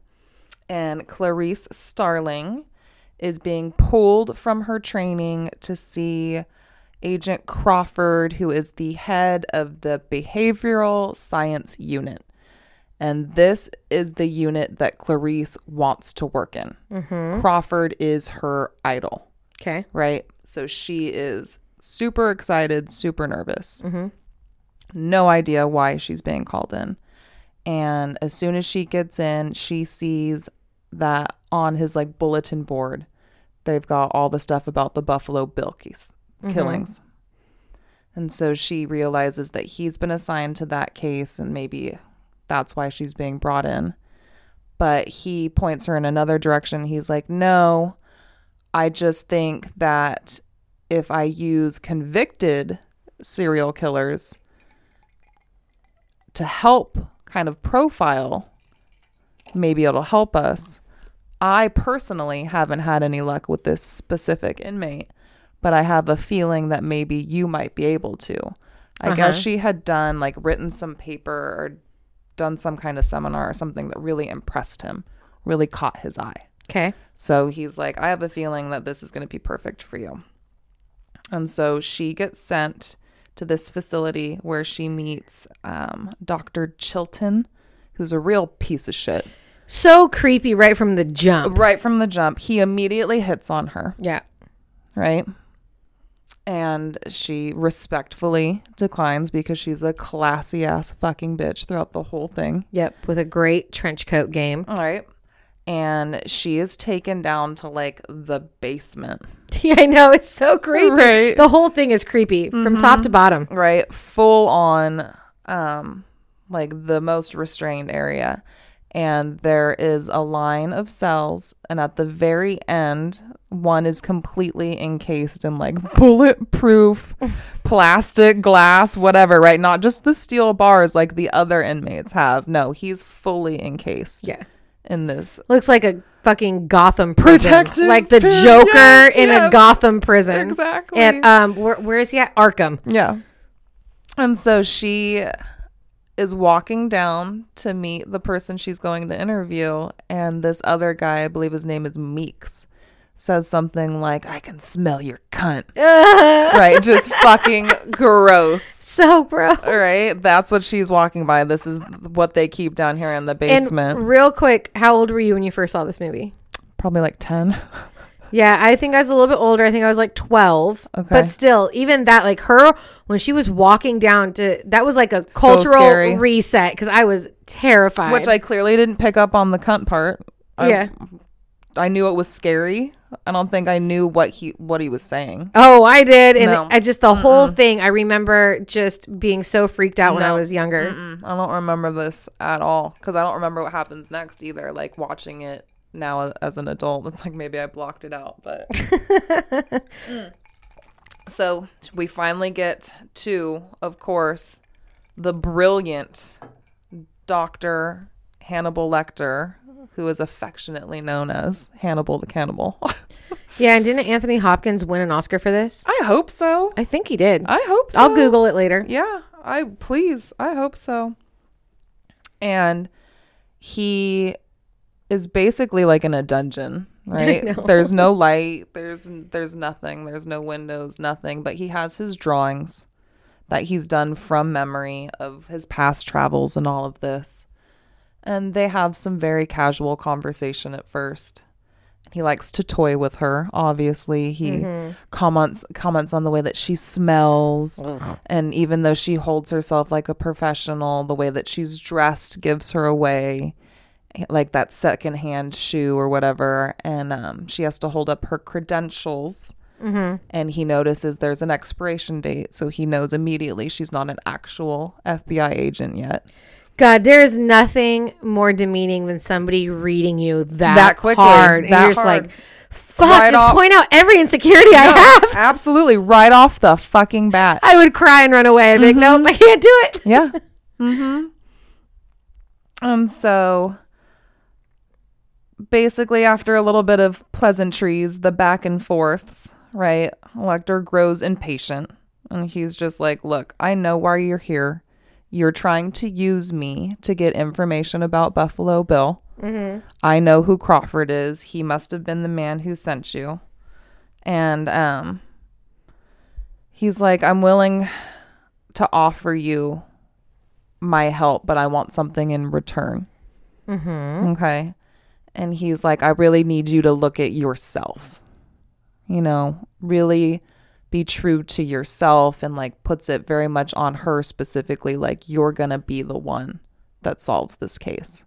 And Clarice Starling... is being pulled from her training to see Agent Crawford, who is the head of the Behavioral Science Unit. And this is the unit that Clarice wants to work in. Mm-hmm. Crawford is her idol. Okay. Right? So she is super excited, super nervous. Mm-hmm. No idea why she's being called in. And as soon as she gets in, she sees that on his like bulletin board, they've got all the stuff about the Buffalo Bill case killings. And so she realizes that he's been assigned to that case and maybe that's why she's being brought in. But he points her in another direction. He's like, no, I just think that if I use convicted serial killers to help kind of profile, maybe it'll help us. I personally haven't had any luck with this specific inmate, but I have a feeling that maybe you might be able to. I guess she had done like written some paper or done some kind of seminar or something that really impressed him, really caught his eye. Okay. So he's like, I have a feeling that this is going to be perfect for you. And so she gets sent to this facility where she meets Dr. Chilton, who's a real piece of shit. So creepy right from the jump. Right from the jump. He immediately hits on her. Yeah. Right? And she respectfully declines because she's a classy ass fucking bitch throughout the whole thing. Yep. With a great trench coat game. All right. And she is taken down to like the basement. Yeah, I know. It's so creepy. Right. The whole thing is creepy from top to bottom. Right. Full on like the most restrained area. And there is a line of cells, and at the very end, one is completely encased in like bulletproof plastic, glass, whatever, right? Not just the steel bars like the other inmates have. No, he's fully encased. Yeah. In this. Looks like a fucking Gotham prison. Protected like the Joker in a Gotham prison. Exactly. And where is he at? Arkham. Yeah. And so she is walking down to meet the person she's going to interview, and this other guy, I believe his name is Meeks, says something like, "I can smell your cunt." Right? Just fucking gross. So gross. Right? That's what she's walking by. This is what they keep down here in the basement. And real quick, how old were you when you first saw this movie? Probably like 10. Yeah, I think I was a little bit older. I think I was like 12. Okay. But still, even that, like her, when she was walking down to, that was like a cultural reset because I was terrified. Which I clearly didn't pick up on the cunt part. Yeah. I knew it was scary. I don't think I knew what he was saying. Oh, I did. And no. I just, the whole thing, I remember just being so freaked out when I was younger. I don't remember this at all because I don't remember what happens next either. Like watching it now as an adult, it's like maybe I blocked it out, but So we finally get to, of course, the brilliant Dr. Hannibal Lecter, who is affectionately known as Hannibal the Cannibal. Yeah, and didn't Anthony Hopkins win an Oscar for this? I hope so. I think he did. I hope so. I'll Google it later. Yeah, I hope so. And he is basically like in a dungeon, right? There's no light, there's nothing, there's no windows, nothing, but he has his drawings that he's done from memory of his past travels and all of this. And they have some very casual conversation at first. He likes to toy with her, obviously. He comments on the way that she smells. Ugh. And even though she holds herself like a professional, the way that she's dressed gives her away. Like that secondhand shoe or whatever. And she has to hold up her credentials. And he notices there's an expiration date. So he knows immediately she's not an actual FBI agent yet. God, there is nothing more demeaning than somebody reading you that quickly, hard. That you're just hard. Like, fuck, right just off. Point out every insecurity I have. Absolutely. Right off the fucking bat. I would cry and run away. I'd be like, nope, I can't do it. Yeah. And so basically, after a little bit of pleasantries, the back and forths, right, Lecter grows impatient. And he's just like, look, I know why you're here. You're trying to use me to get information about Buffalo Bill. I know who Crawford is. He must have been the man who sent you. And he's like, I'm willing to offer you my help, but I want something in return. Okay. And he's like, I really need you to look at yourself, you know, really be true to yourself, and like puts it very much on her specifically, like you're going to be the one that solves this case.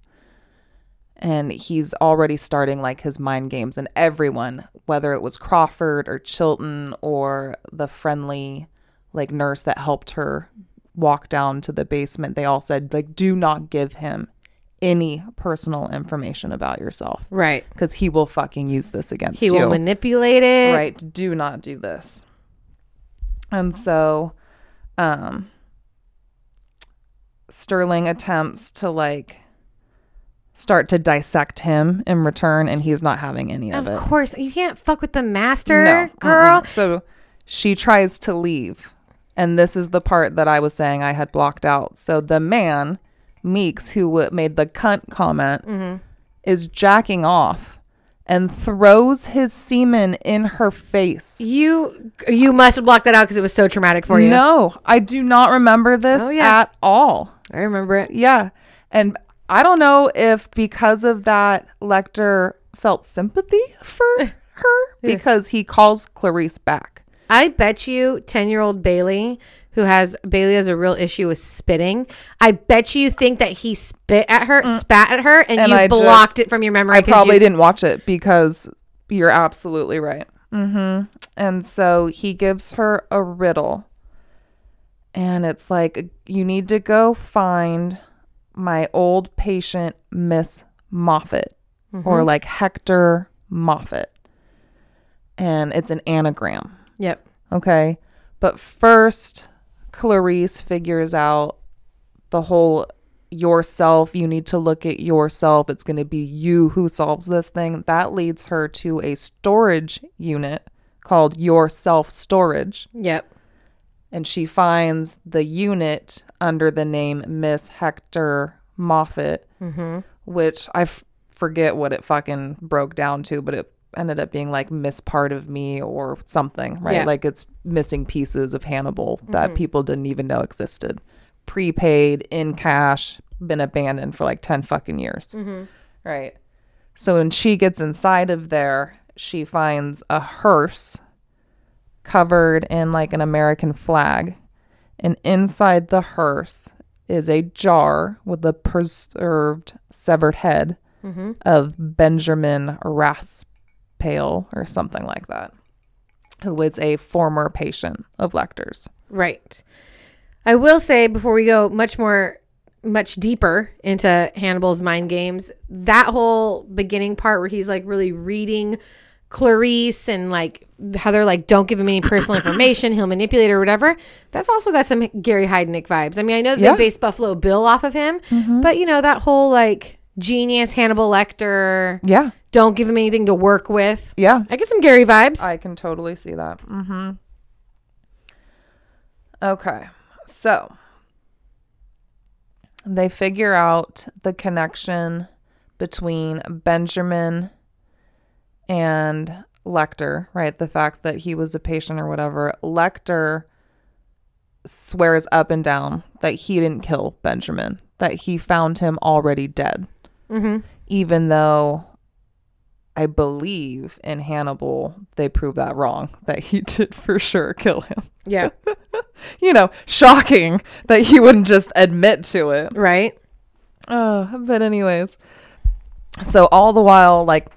And he's already starting like his mind games, and everyone, whether it was Crawford or Chilton or the friendly like nurse that helped her walk down to the basement, they all said like, do not give him any personal information about yourself. Right. Because he will fucking use this against you. He will manipulate it. Right. Do not do this. And so Sterling attempts to like start to dissect him in return, and he's not having any of it. Of course. You can't fuck with the master, girl. So she tries to leave. And this is the part that I was saying I had blocked out. So the man, Meeks, who made the cunt comment, is jacking off and throws his semen in her face. You must have blocked that out because it was so traumatic for you. No, I do not remember this at all. I remember it. Yeah. And I don't know if because of that, Lecter felt sympathy for her because he calls Clarice back. I bet you 10-year-old Bailey, who has, Bailey has a real issue with spitting. I bet you think that he spat at her, and you blocked it from your memory. I probably didn't watch it because you're absolutely right. Mm-hmm. And so he gives her a riddle. And it's like, you need to go find my old patient, Miss Moffat, or like Hector Moffat. And it's an anagram. Yep. Okay. But first, Clarice figures out the whole yourself. You need to look at yourself. It's going to be you who solves this thing. That leads her to a storage unit called Your Self Storage. Yep. And she finds the unit under the name Miss Hector Moffat, which I forget what it fucking broke down to, but it ended up being like Miss Part of Me or something, right? Yeah. Like it's missing pieces of Hannibal that people didn't even know existed. Prepaid, in cash, been abandoned for like 10 fucking years, right? So when she gets inside of there, she finds a hearse covered in like an American flag, and inside the hearse is a jar with the preserved severed head of Benjamin Raspe or something like that, who was a former patient of Lecter's. Right. I will say, before we go much deeper into Hannibal's mind games, that whole beginning part where he's like really reading Clarice and like how they're like, don't give him any personal information, he'll manipulate or whatever, that's also got some Gary Heidnik vibes. I mean, I know they based Buffalo Bill off of him, but you know, that whole like genius Hannibal Lecter, don't give him anything to work with. I get some Gary vibes. I can totally see that. Okay, so they figure out the connection between Benjamin and Lecter, right? The fact that he was a patient or whatever. Lecter swears up and down that he didn't kill Benjamin, that he found him already dead. Even though I believe in Hannibal, they prove that wrong, that he did for sure kill him. Yeah. You know, shocking that he wouldn't just admit to it. Right. Oh, but anyways. So all the while, like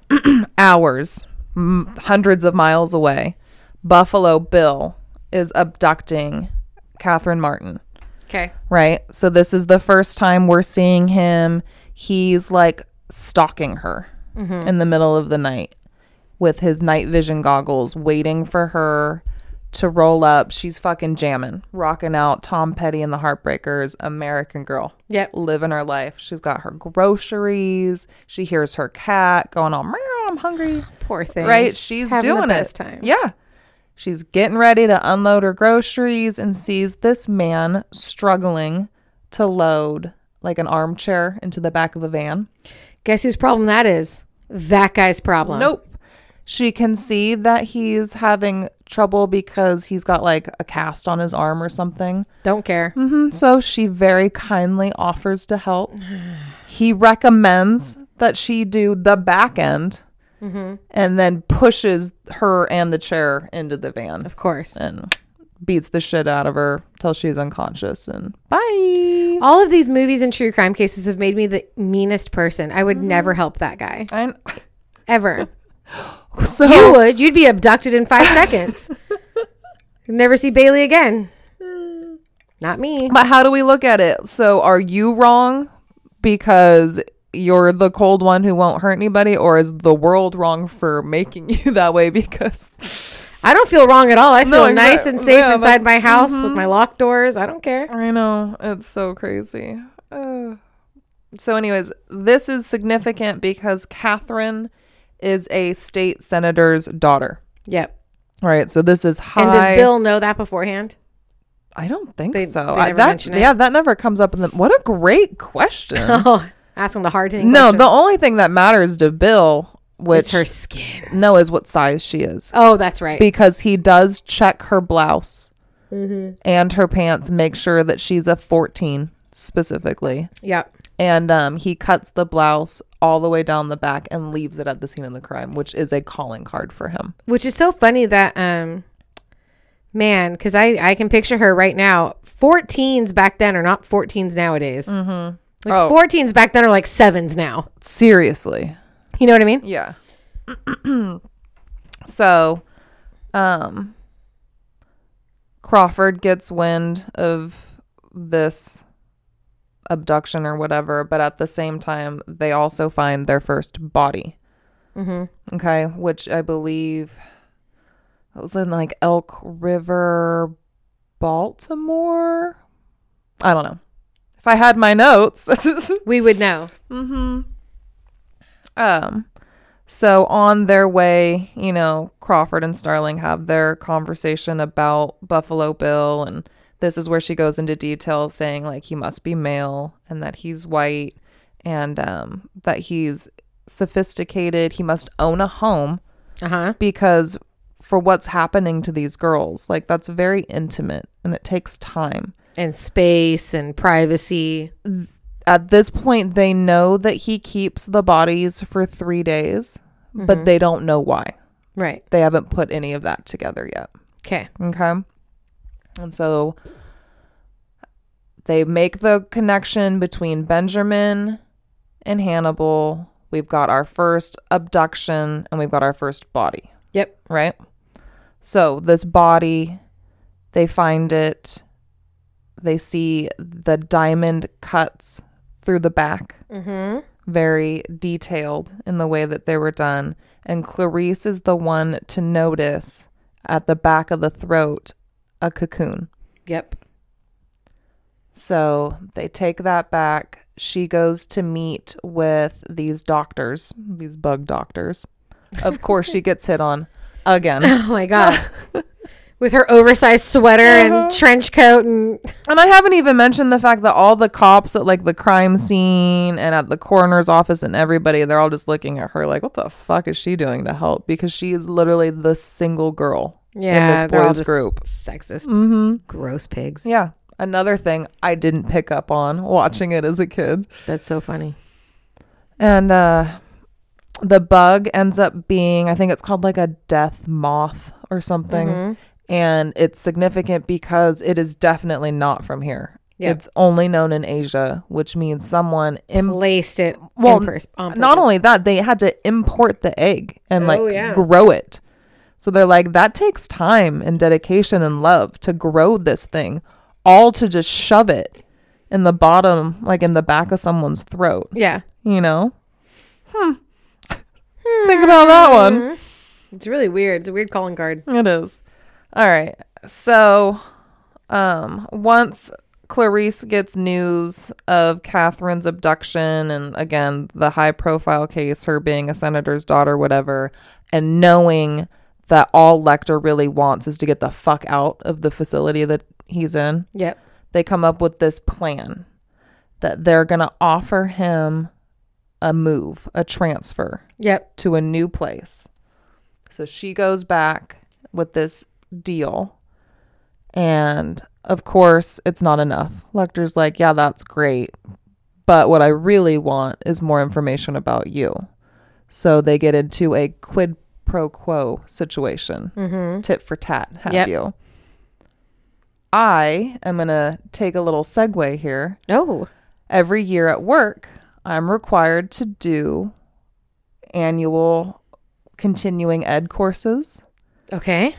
hours, hundreds of miles away, Buffalo Bill is abducting Catherine Martin. Okay. Right. So this is the first time we're seeing him. He's like stalking her in the middle of the night with his night vision goggles, waiting for her to roll up. She's fucking jamming, rocking out Tom Petty and the Heartbreakers, American Girl. Yep. Living her life. She's got her groceries. She hears her cat going on, meow, I'm hungry. Poor thing. Right? She's doing the best time. Yeah. She's getting ready to unload her groceries and sees this man struggling to load like an armchair into the back of a van. Guess whose problem that is? That guy's problem. Nope. She can see that he's having trouble because he's got like a cast on his arm or something. Don't care. So she very kindly offers to help. He recommends that she do the back end and then pushes her and the chair into the van. Of course. And beats the shit out of her till she's unconscious and bye. All of these movies and true crime cases have made me the meanest person. I would never help that guy. Ever. So you would. You'd be abducted in 5 seconds. You'd never see Bailey again. Not me. But how do we look at it? So are you wrong because you're the cold one who won't hurt anybody, or is the world wrong for making you that way? Because I don't feel wrong at all. I feel nice and safe inside my house with my locked doors. I don't care. I know. It's so crazy. So anyways, this is significant because Catherine is a state senator's daughter. Yep. All right. So this is high. And does Bill know that beforehand? I don't think so. That never comes up in the. What a great question. Asking the hard thing. No, the only thing that matters to Bill, which is her skin. No, is what size she is. Oh, that's right. Because he does check her blouse and her pants, make sure that she's a 14 specifically. Yep. And he cuts the blouse all the way down the back and leaves it at the scene of the crime, which is a calling card for him. Which is so funny that Man, because I can picture her right now. 14s back then are not 14s nowadays. Mm-hmm. Like, 14s back then are like 7s now. Seriously. You know what I mean? Yeah. So, Crawford gets wind of this abduction or whatever, but at the same time, they also find their first body. Mm-hmm. Okay, which I believe it was in like Elk River, Baltimore. I don't know. If I had my notes, we would know. Mm-hmm. So on their way, you know, Crawford and Starling have their conversation about Buffalo Bill, and this is where she goes into detail saying, like, he must be male and that he's white and that he's sophisticated. He must own a home because for what's happening to these girls, like, that's very intimate and it takes time and space and privacy. At this point, they know that he keeps the bodies for 3 days, but they don't know why. Right. They haven't put any of that together yet. Okay. Okay. And so they make the connection between Benjamin and Hannibal. We've got our first abduction and we've got our first body. Yep. Right? So this body, they find it. They see the diamond cuts through the back, very detailed in the way that they were done. And Clarice is the one to notice at the back of the throat a cocoon. Yep. So they take that back. She goes to meet with these doctors, these bug doctors. Of course, she gets hit on again. Oh, my God. With her oversized sweater and trench coat. And I haven't even mentioned the fact that all the cops at, like, the crime scene and at the coroner's office and everybody, they're all just looking at her like, what the fuck is she doing to help? Because she is literally the single girl in this boys' group. Sexist. Mm-hmm. Gross pigs. Yeah. Another thing I didn't pick up on watching it as a kid. That's so funny. And the bug ends up being, I think it's called like a death moth or something. Mm-hmm. And it's significant because it is definitely not from here. Yep. It's only known in Asia, which means someone placed it. Well, not only that, they had to import the egg and grow it. So they're like, that takes time and dedication and love to grow this thing, all to just shove it in the bottom, like in the back of someone's throat. Yeah. You know? Think about that one. It's really weird. It's a weird calling card. It is. All right. So once Clarice gets news of Catherine's abduction and, again, the high-profile case, her being a senator's daughter, whatever, and knowing that all Lecter really wants is to get the fuck out of the facility that he's in, yep, they come up with this plan that they're going to offer him a move, a transfer, to a new place. So she goes back with this deal, and of course it's not enough. Lecter's like, yeah, that's great, but what I really want is more information about you. So they get into a quid pro quo situation, tit for tat, have you. I am gonna take a little segue here. Every year at work, I'm required to do annual continuing ed courses. Okay.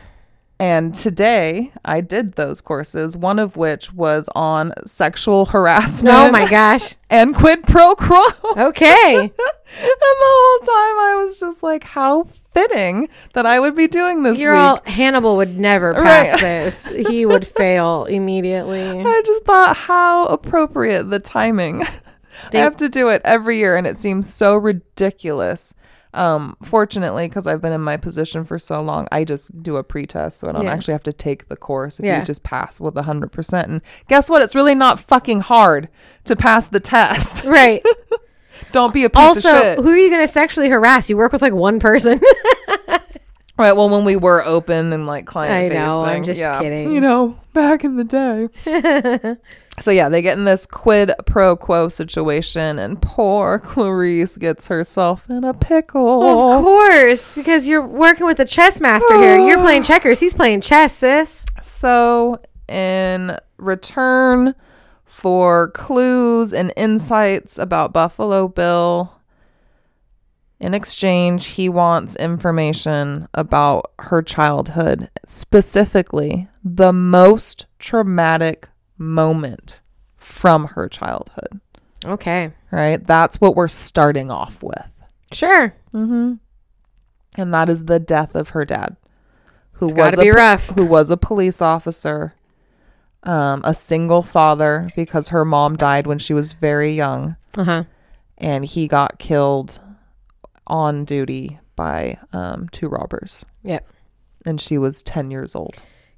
And today I did those courses, one of which was on sexual harassment. Oh, my gosh. And quid pro quo. Okay. And the whole time I was just like, how fitting that I would be doing this week. Hannibal would never pass this. He would fail immediately. I just thought, how appropriate the timing. I have to do it every year, and it seems so ridiculous. Fortunately, because I've been in my position for so long, I just do a pretest, so I don't actually have to take the course. If you just pass with 100%, and guess what? It's really not fucking hard to pass the test, right? Don't be a piece of shit. Also, who are you going to sexually harass? You work with like one person. Right. Well, when we were open and like client-facing. I know. I'm just kidding. You know, back in the day. So yeah, they get in this quid pro quo situation, and poor Clarice gets herself in a pickle. Well, of course, because you're working with a chess master here. You're playing checkers. He's playing chess, sis. So in return for clues and insights about Buffalo Bill, in exchange, he wants information about her childhood, specifically the most traumatic moment from her childhood. Okay. Right? That's what we're starting off with. Sure. Mm-hmm. And that is the death of her dad, who was a police officer, a single father, because her mom died when she was very young. Uh-huh. And he got killed on duty by two robbers. Yep. And she was 10 years old.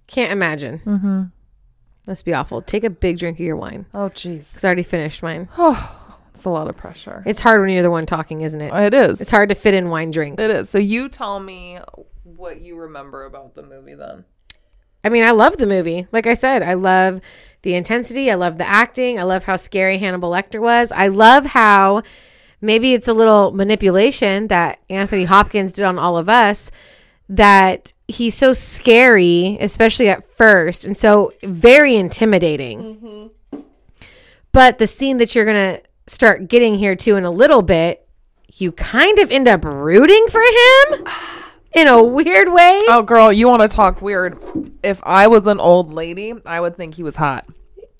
Can't imagine. Mm-hmm. Must be awful. Take a big drink of your wine. Oh, jeez. Because I already finished mine. Oh, it's a lot of pressure. It's hard when you're the one talking, isn't it? It is. It's hard to fit in wine drinks. It is. So you tell me what you remember about the movie then. I mean, I love the movie. Like I said, I love the intensity. I love the acting. I love how scary Hannibal Lecter was. I love how maybe it's a little manipulation that Anthony Hopkins did on all of us, that he's so scary, especially at first, and so very intimidating. Mm-hmm. But the scene that you're going to start getting here to in a little bit, you kind of end up rooting for him in a weird way. Oh, girl, you want to talk weird. If I was an old lady, I would think he was hot.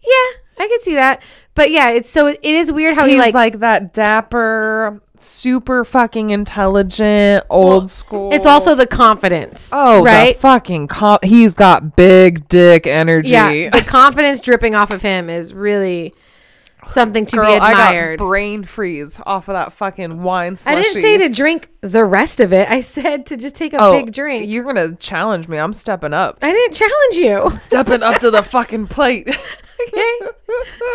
Yeah. I could see that. But yeah, it is weird how he's like that dapper, super fucking intelligent, old school. It's also the confidence. Oh, right? The fucking he's got big dick energy. Yeah, the confidence dripping off of him is really something to be admired. I got brain freeze off of that fucking wine slushy. I didn't say to drink the rest of it. I said to just take a big drink. You're going to challenge me. I'm stepping up. I didn't challenge you. I'm stepping up to the fucking plate. Okay. All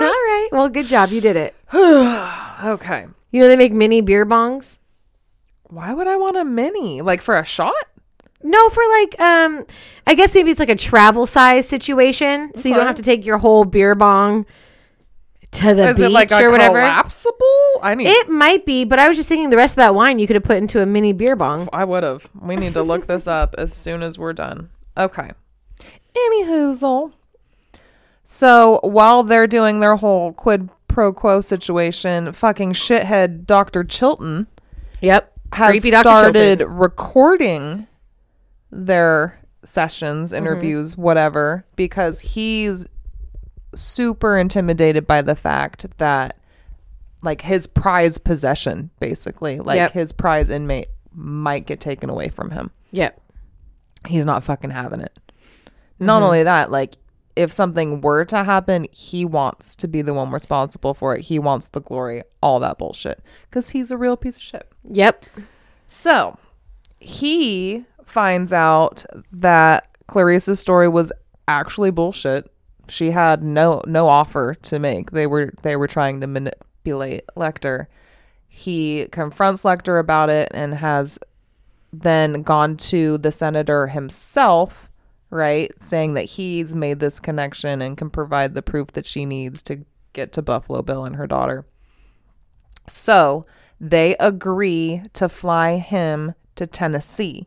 right. Well, good job. You did it. Okay. You know they make mini beer bongs? Why would I want a mini? Like for a shot? No, for like, I guess maybe it's like a travel size situation. Okay. So you don't have to take your whole beer bong to the beach like or whatever. Is it like collapsible? It might be, but I was just thinking the rest of that wine you could have put into a mini beer bong. I would have. We need to look this up as soon as we're done. Okay. Anyhoozle. So while they're doing their whole quid pro quo situation, fucking shithead Dr. Chilton has started recording their sessions, interviews, whatever, because he's super intimidated by the fact that like his prize possession, basically, like his prize inmate might get taken away from him. Yep. He's not fucking having it. Not only that, like, if something were to happen, he wants to be the one responsible for it. He wants the glory, all that bullshit, because he's a real piece of shit. Yep. So he finds out that Clarice's story was actually bullshit. She had no offer to make. They were trying to manipulate Lecter. He confronts Lecter about it and has then gone to the senator himself, right, saying that he's made this connection and can provide the proof that she needs to get to Buffalo Bill and her daughter. So they agree to fly him to Tennessee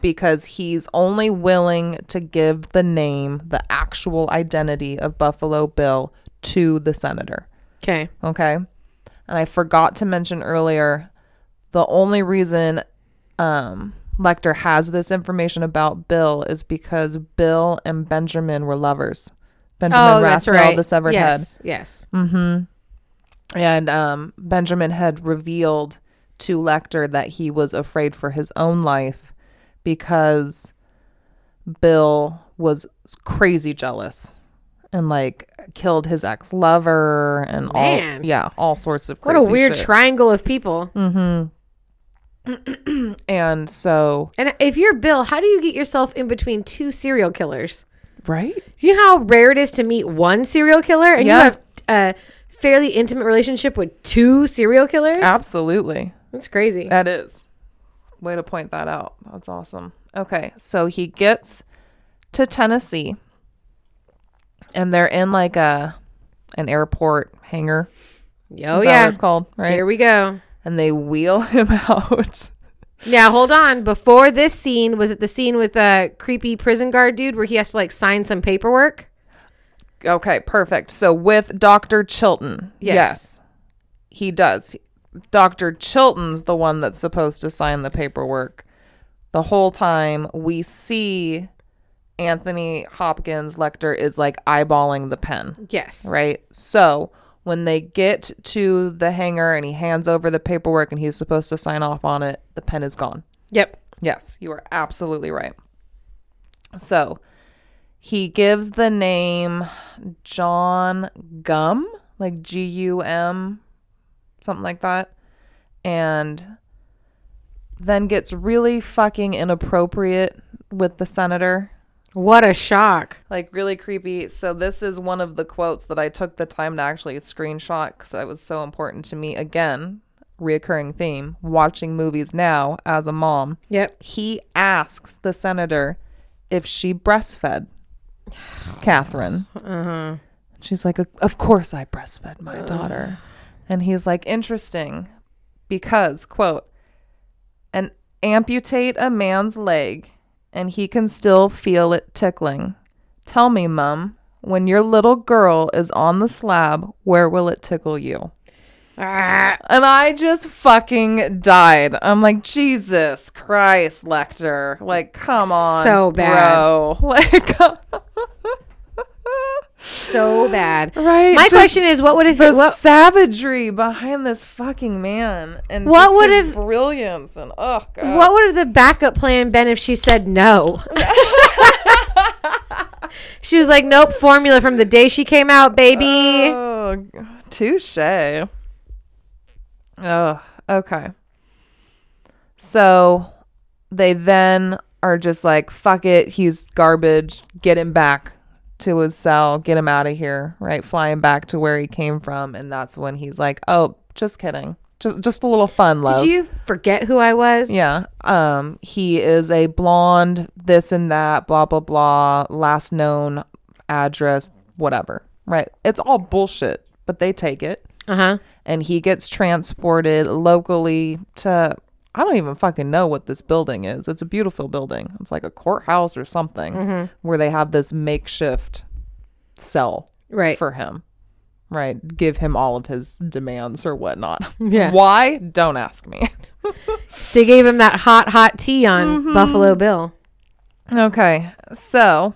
because he's only willing to give the name, the actual identity of Buffalo Bill to the senator. Okay. Okay. And I forgot to mention earlier, the only reason Lecter has this information about Bill is because Bill and Benjamin were lovers. Benjamin Raspe, right, the severed head. Yes. Mm-hmm. And Benjamin had revealed to Lecter that he was afraid for his own life because Bill was crazy jealous and like killed his ex-lover and all sorts of crazy shit. What a weird triangle of people. Mm-hmm. And if you're Bill, how do you get yourself in between two serial killers? Right? Do you know how rare it is to meet one serial killer and you have a fairly intimate relationship with two serial killers? Absolutely. That's crazy. That is. Way to point that out. That's awesome. Okay, so he gets to Tennessee, and they're in like an airport hangar. Oh, yeah. It's called, right? Here we go. And they wheel him out. Yeah, hold on. Before this scene, was it the scene with the creepy prison guard dude where he has to like sign some paperwork? Okay, perfect. So with Dr. Chilton. Yes. He does. Dr. Chilton's the one that's supposed to sign the paperwork. The whole time we see Anthony Hopkins Lecter is like eyeballing the pen. Yes. Right? So when they get to the hangar and he hands over the paperwork and he's supposed to sign off on it, the pen is gone. Yep. Yes, you are absolutely right. So he gives the name John Gum, like G-U-M, something like that, and then gets really fucking inappropriate with the senator. What a shock. Like, really creepy. So this is one of the quotes that I took the time to actually screenshot because it was so important to me. Again, reoccurring theme, watching movies now as a mom. Yep. He asks the senator if she breastfed Catherine. Uh-huh. She's like, of course I breastfed my daughter. And he's like, interesting, because, quote, and amputate a man's leg and he can still feel it tickling. Tell me, Mum, when your little girl is on the slab, where will it tickle you? Ah. And I just fucking died. I'm like, Jesus Christ, Lecter. Like, come on. So bad. Bro. Like, so bad. Right. My question is, what would have the savagery behind this fucking man and what just would his have brilliance and oh god. What would have the backup plan been if she said no? She was like, nope, formula from the day she came out, baby. Oh, touche. Oh, okay. So they then are just like, fuck it, he's garbage, get him back to his cell, get him out of here, right? Fly him back to where he came from. And that's when he's like, oh, just kidding. Just a little fun, love. Did you forget who I was? Yeah. He is a blonde, this and that, blah, blah, blah, last known address, whatever, right? It's all bullshit, but they take it. Uh-huh. And he gets transported locally to, I don't even fucking know what this building is. It's a beautiful building. It's like a courthouse or something, mm-hmm, where they have this makeshift cell, right, for him. Right. Give him all of his demands or whatnot. Yeah. Why? Don't ask me. They gave him that hot, hot tea on, mm-hmm, Buffalo Bill. Okay. So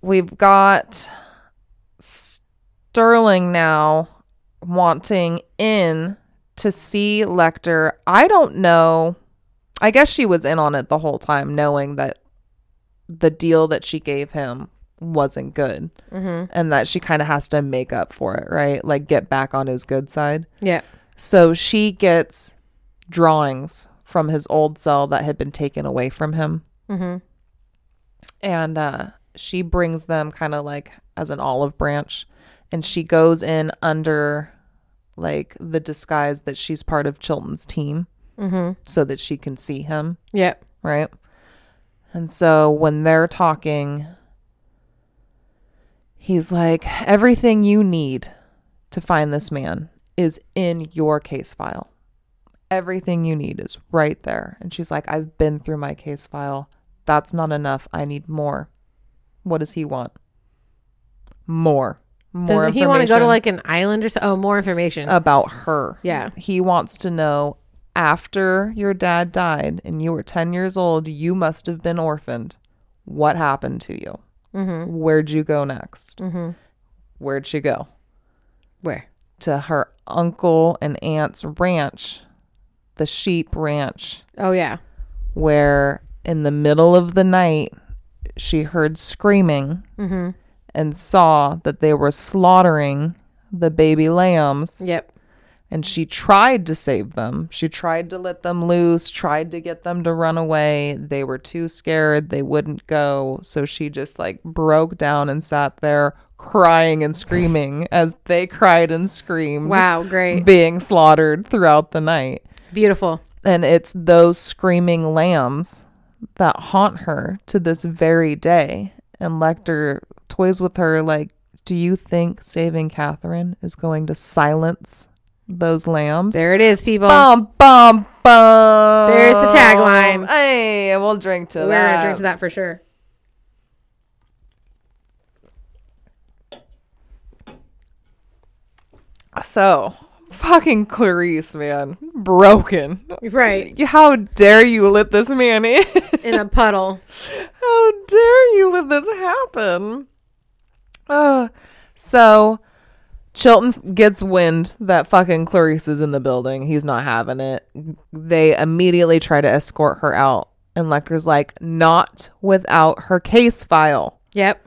we've got Sterling now wanting in to see Lecter. I don't know. I guess she was in on it the whole time, knowing that the deal that she gave him wasn't good, mm-hmm, and that she kind of has to make up for it, right? Like, get back on his good side. Yeah. So she gets drawings from his old cell that had been taken away from him, mm-hmm, and she brings them kind of like as an olive branch. And she goes in under, like, the disguise that she's part of Chilton's team, mm-hmm, so that she can see him. Yep. Right? And so when they're talking, he's like, everything you need to find this man is in your case file. Everything you need is right there. And she's like, I've been through my case file. That's not enough. I need more. What does he want? More. Doesn't he want to go to like an island or so? Oh, more information about her. Yeah. He wants to know, after your dad died and you were 10 years old, you must have been orphaned. What happened to you? Mm-hmm. Where'd you go next? Mm-hmm. Where'd she go? Where? To her uncle and aunt's ranch, the sheep ranch. Oh, yeah. Where in the middle of the night, she heard screaming. Mm-hmm. And saw that they were slaughtering the baby lambs. Yep. And she tried to save them. She tried to let them loose, tried to get them to run away. They were too scared. They wouldn't go. So she just like broke down and sat there crying and screaming as they cried and screamed. Wow, great. Being slaughtered throughout the night. Beautiful. And it's those screaming lambs that haunt her to this very day. And Lecter toys with her like, do you think saving Catherine is going to silence those lambs? There it is, people. Bum, bum, bum. There's the tagline. Hey, we'll drink to that. We're going to drink to that for sure. So, fucking Clarice, man. Broken. Right. How dare you let this man in? In a puddle. How dare you let this happen? So, Chilton gets wind that fucking Clarice is in the building. He's not having it. They immediately try to escort her out. And Lecter's like, not without her case file. Yep.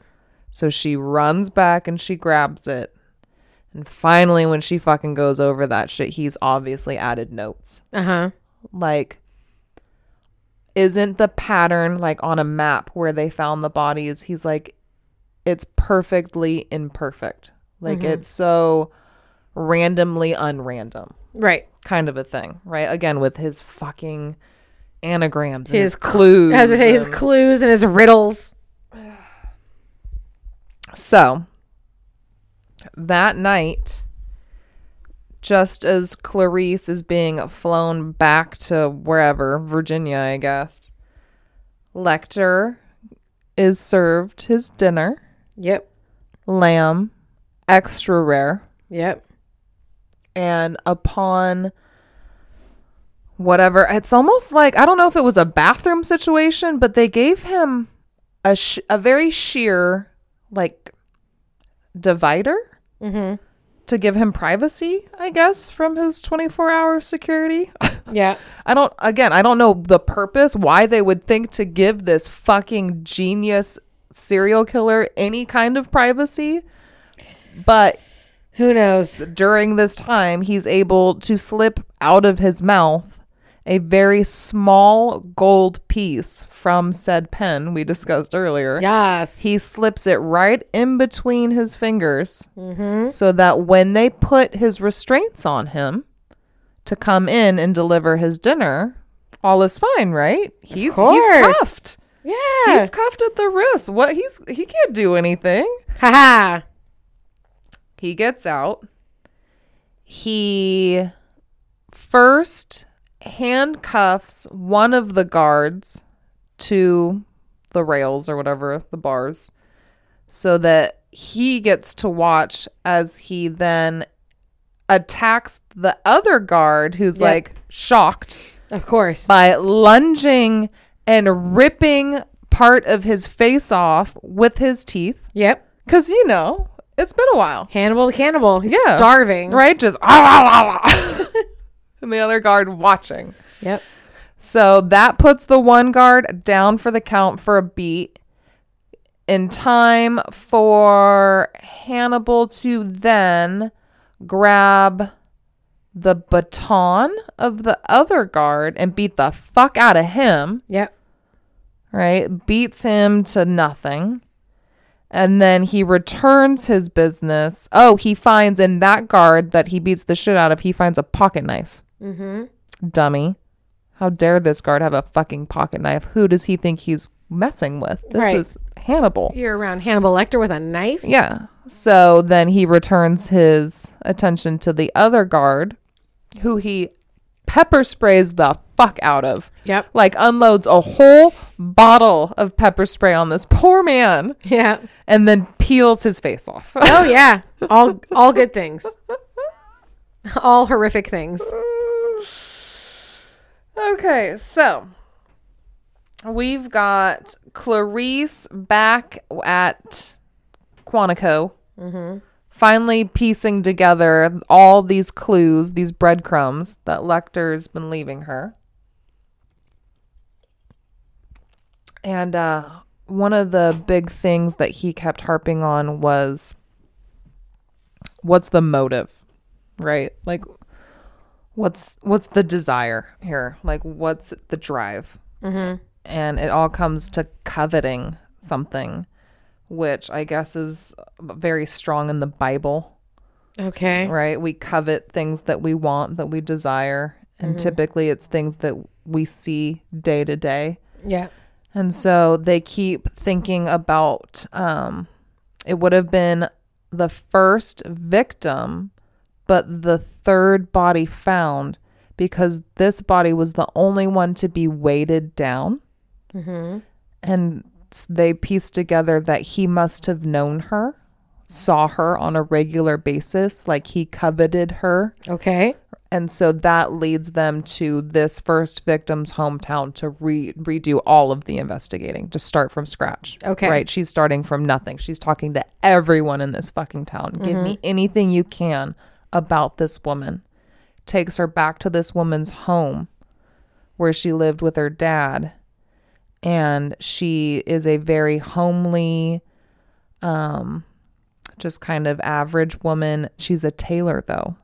So, she runs back and she grabs it. And finally, when she fucking goes over that shit, he's obviously added notes. Uh-huh. Like, isn't the pattern, like, on a map where they found the bodies, he's like, it's perfectly imperfect. Like, mm-hmm. It's so randomly unrandom. Right. Kind of a thing. Right? Again, with his fucking anagrams and his clues. His clues and his riddles. So... that night, just as Clarice is being flown back to wherever, Virginia, I guess, Lecter is served his dinner. Yep. Lamb, extra rare. Yep. And upon whatever, it's almost like, I don't know if it was a bathroom situation, but they gave him a very sheer, like, divider. Mm-hmm. To give him privacy, I guess, from his 24-hour security. Yeah. I don't know the purpose, why they would think to give this fucking genius serial killer any kind of privacy. But who knows? During this time, he's able to slip out of his mouth a very small gold piece from said pen we discussed earlier. Yes. He slips it right in between his fingers. Mm-hmm. So that when they put his restraints on him to come in and deliver his dinner, all is fine, right? He's cuffed. Yeah. He's cuffed at the wrist. What? He can't do anything. Ha ha. He gets out. He first... handcuffs one of the guards to the rails or whatever, the bars, so that he gets to watch as he then attacks the other guard who's like shocked, of course, by lunging and ripping part of his face off with his teeth. Yep. Because, you know, it's been a while. Hannibal the cannibal. He's starving. Right? Just... and the other guard watching. Yep. So that puts the one guard down for the count for a beat in time for Hannibal to then grab the baton of the other guard and beat the fuck out of him. Yep. Right? Beats him to nothing. And then he returns his business. Oh, he finds in that guard that he beats the shit out of, he finds a pocket knife. Mm-hmm. Dummy. How dare this guard have a fucking pocket knife? Who does he think he's messing with? This is Hannibal. You're around Hannibal Lecter with a knife? Yeah. So then he returns his attention to the other guard, who he pepper sprays the fuck out of. Yep. Like unloads a whole bottle of pepper spray on this poor man. Yeah. And then peels his face off. Oh, yeah. All good things. All horrific things. Okay, so we've got Clarice back at Quantico, mm-hmm. finally piecing together all these clues, these breadcrumbs that Lecter's been leaving her. And one of the big things that he kept harping on was, what's the motive, right? Like, what's the desire here? Like, what's the drive? Mm-hmm. And it all comes to coveting something which I guess is very strong in the Bible. Okay. Right? We covet things that we want, that we desire. And typically it's things that we see day to day. Yeah. And so they keep thinking about, it would have been the first victim, but the third body found, because this body was the only one to be weighted down. Mm-hmm. And they pieced together that he must have known her, saw her on a regular basis, like he coveted her. Okay. And so that leads them to this first victim's hometown to redo all of the investigating, to start from scratch. Okay. Right? She's starting from nothing. She's talking to everyone in this fucking town. Mm-hmm. Give me anything you can about this woman. Takes her back to this woman's home where she lived with her dad. And she is a very homely, just kind of average woman. She's a tailor, though.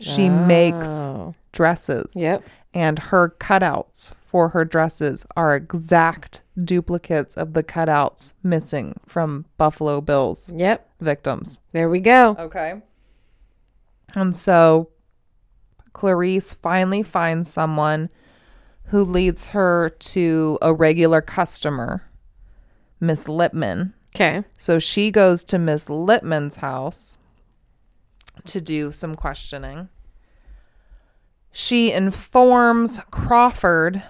She makes dresses. Yep. And her cutouts for her dresses are exact duplicates of the cutouts missing from Buffalo Bill's victims. There we go. Okay. And so Clarice finally finds someone who leads her to a regular customer, Miss Lipman. Okay. So she goes to Miss Lipman's house to do some questioning. She informs Crawford,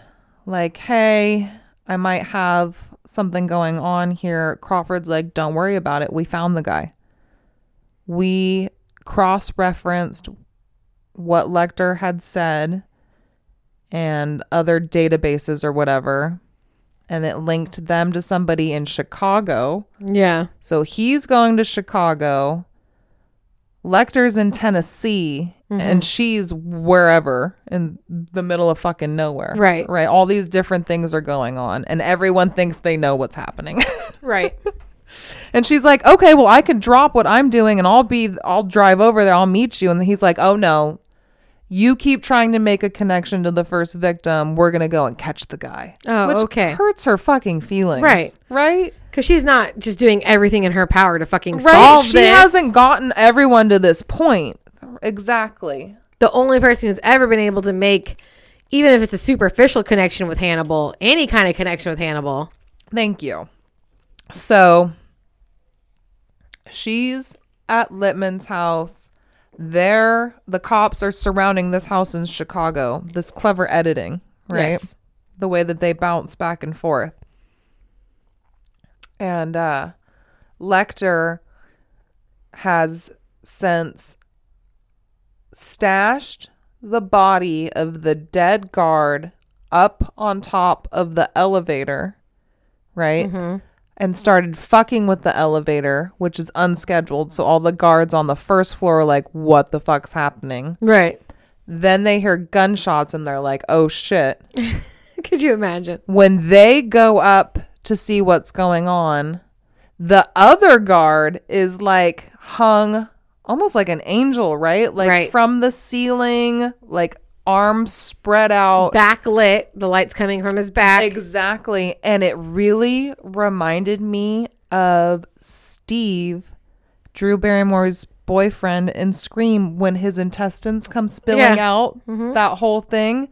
like, hey, I might have something going on here. Crawford's like, don't worry about it. We found the guy. We cross-referenced what Lecter had said and other databases or whatever, and it linked them to somebody in Chicago. Yeah. So he's going to Chicago. Lecter's in Tennessee, and she's wherever in the middle of fucking nowhere. Right. Right. All these different things are going on, and everyone thinks they know what's happening. Right. And she's like, okay, well, I could drop what I'm doing and I'll drive over there. I'll meet you. And he's like, oh no, you keep trying to make a connection to the first victim. We're going to go and catch the guy. Oh, okay. Which hurts her fucking feelings. Right. Right. Because she's not just doing everything in her power to fucking solve this. She hasn't gotten everyone to this point. Exactly. The only person who's ever been able to make, even if it's a superficial connection with Hannibal, any kind of connection with Hannibal. Thank you. So she's at Littman's house. The cops are surrounding this house in Chicago. This clever editing, right? Yes. The way that they bounce back and forth. And Lecter has since stashed the body of the dead guard up on top of the elevator, right? Mm-hmm. And started fucking with the elevator, which is unscheduled. So all the guards on the first floor are like, what the fuck's happening? Right. Then they hear gunshots and they're like, oh shit. Could you imagine? When they go up to see what's going on, the other guard is like hung almost like an angel, right? Like from the ceiling, like arms spread out, backlit, the light's coming from his back. Exactly. And it really reminded me of Steve, Drew Barrymore's boyfriend in Scream, when his intestines come spilling out, that whole thing.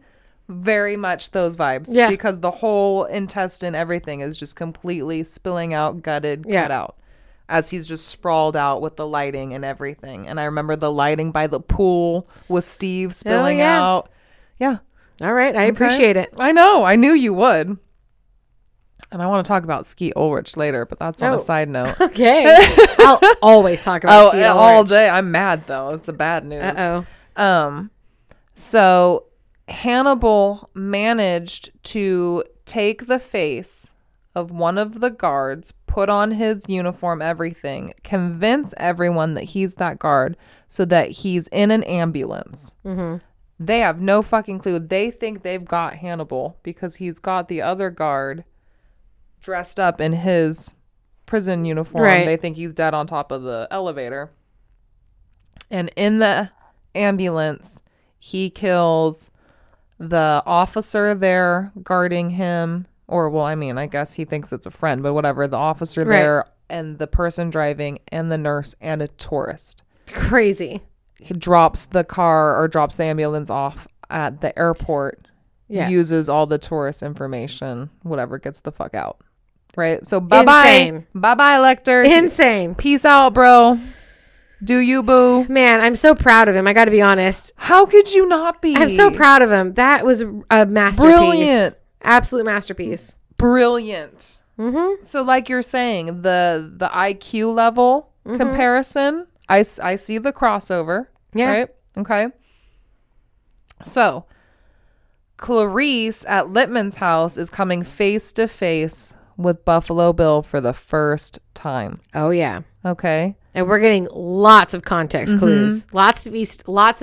Very much those vibes, because the whole intestine, everything is just completely spilling out, gutted, cut out, as he's just sprawled out with the lighting and everything. And I remember the lighting by the pool with Steve spilling out. Yeah. All right. I appreciate it. I know. I knew you would. And I want to talk about Skeet Ulrich later, but that's on a side note. Okay. I'll always talk about Skeet Ulrich. All day. I'm mad, though. It's a bad news. Uh-oh. So Hannibal managed to take the face of one of the guards, put on his uniform, everything, convince everyone that he's that guard so that he's in an ambulance. Mm-hmm. They have no fucking clue. They think they've got Hannibal because he's got the other guard dressed up in his prison uniform. Right. They think he's dead on top of the elevator. And in the ambulance, he kills the officer there guarding him, or, well, I mean, I guess he thinks it's a friend, but whatever. The officer there and the person driving and the nurse and a tourist. Crazy. He drops the car or drops the ambulance off at the airport. Yeah. Uses all the tourist information. Whatever, gets the fuck out. Right? So bye-bye. Bye-bye, Lecter. Insane. Peace out, bro. Do you, boo? Man, I'm so proud of him. I got to be honest. How could you not be? I'm so proud of him. That was a masterpiece. Brilliant. Absolute masterpiece. Brilliant. Mm-hmm. So like you're saying, the IQ level mm-hmm. comparison, I see the crossover. Yeah. Right? Okay. So Clarice at Littman's house is coming face to face with Buffalo Bill for the first time. Oh, yeah. Okay. And we're getting lots of context mm-hmm. clues. Lots of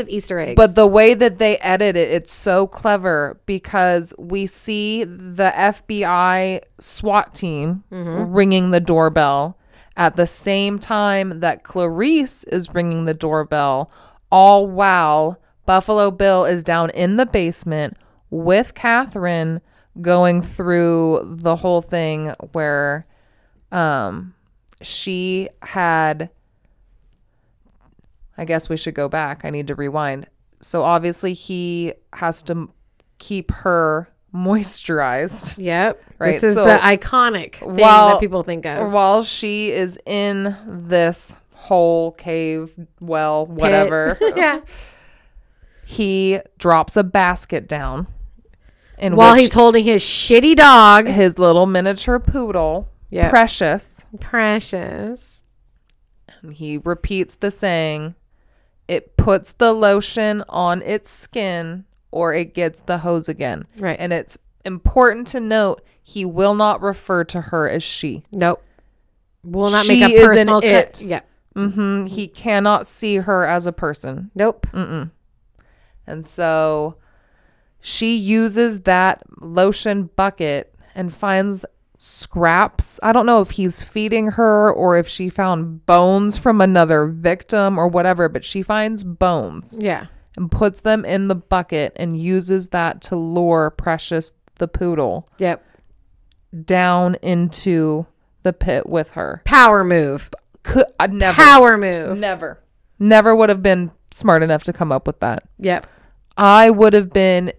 Easter eggs. But the way that they edit it, it's so clever because we see the FBI SWAT team mm-hmm. ringing the doorbell at the same time that Clarice is ringing the doorbell, all while Buffalo Bill is down in the basement with Catherine going through the whole thing where she had... I guess we should go back. I need to rewind. So obviously he has to keep her moisturized. Yep. Right? This is the iconic thing that people think of. While she is in this whole cave, well, whatever. Yeah. He drops a basket down. While he's holding his shitty dog. His little miniature poodle. Yep. Precious. And he repeats the saying, it puts the lotion on its skin or it gets the hose again. Right. And it's important to note, he will not refer to her as she. Nope. Will not she make a personal it. Yeah. Mm-hmm. He cannot see her as a person. Nope. Mm-mm. And so she uses that lotion bucket and finds scraps. I don't know if he's feeding her or if she found bones from another victim or whatever, but she finds bones. Yeah. And puts them in the bucket and uses that to lure Precious the poodle. Yep. Down into the pit with her. Power move. Never. Power move. Never. Never would have been smart enough to come up with that. Yep. I would have been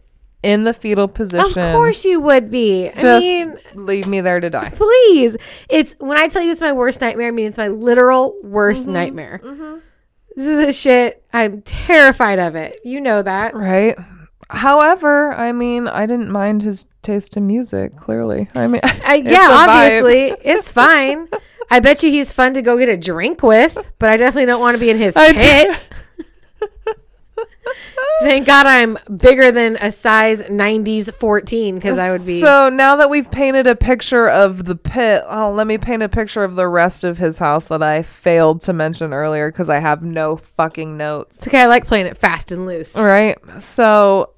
in the fetal position. Of course you would be. I mean, leave me there to die. Please. It's when I tell you it's my worst nightmare, I mean it's my literal worst mm-hmm. nightmare. Mm-hmm. This is the shit. I'm terrified of it. You know that. Right. However, I mean, I didn't mind his taste in music, clearly. I mean, yeah, obviously. It's fine. I bet you he's fun to go get a drink with, but I definitely don't want to be in his pit. Thank God I'm bigger than a size 90s 14 because I would be. So now that we've painted a picture of the pit, let me paint a picture of the rest of his house that I failed to mention earlier because I have no fucking notes. It's okay. I like playing it fast and loose. All right. So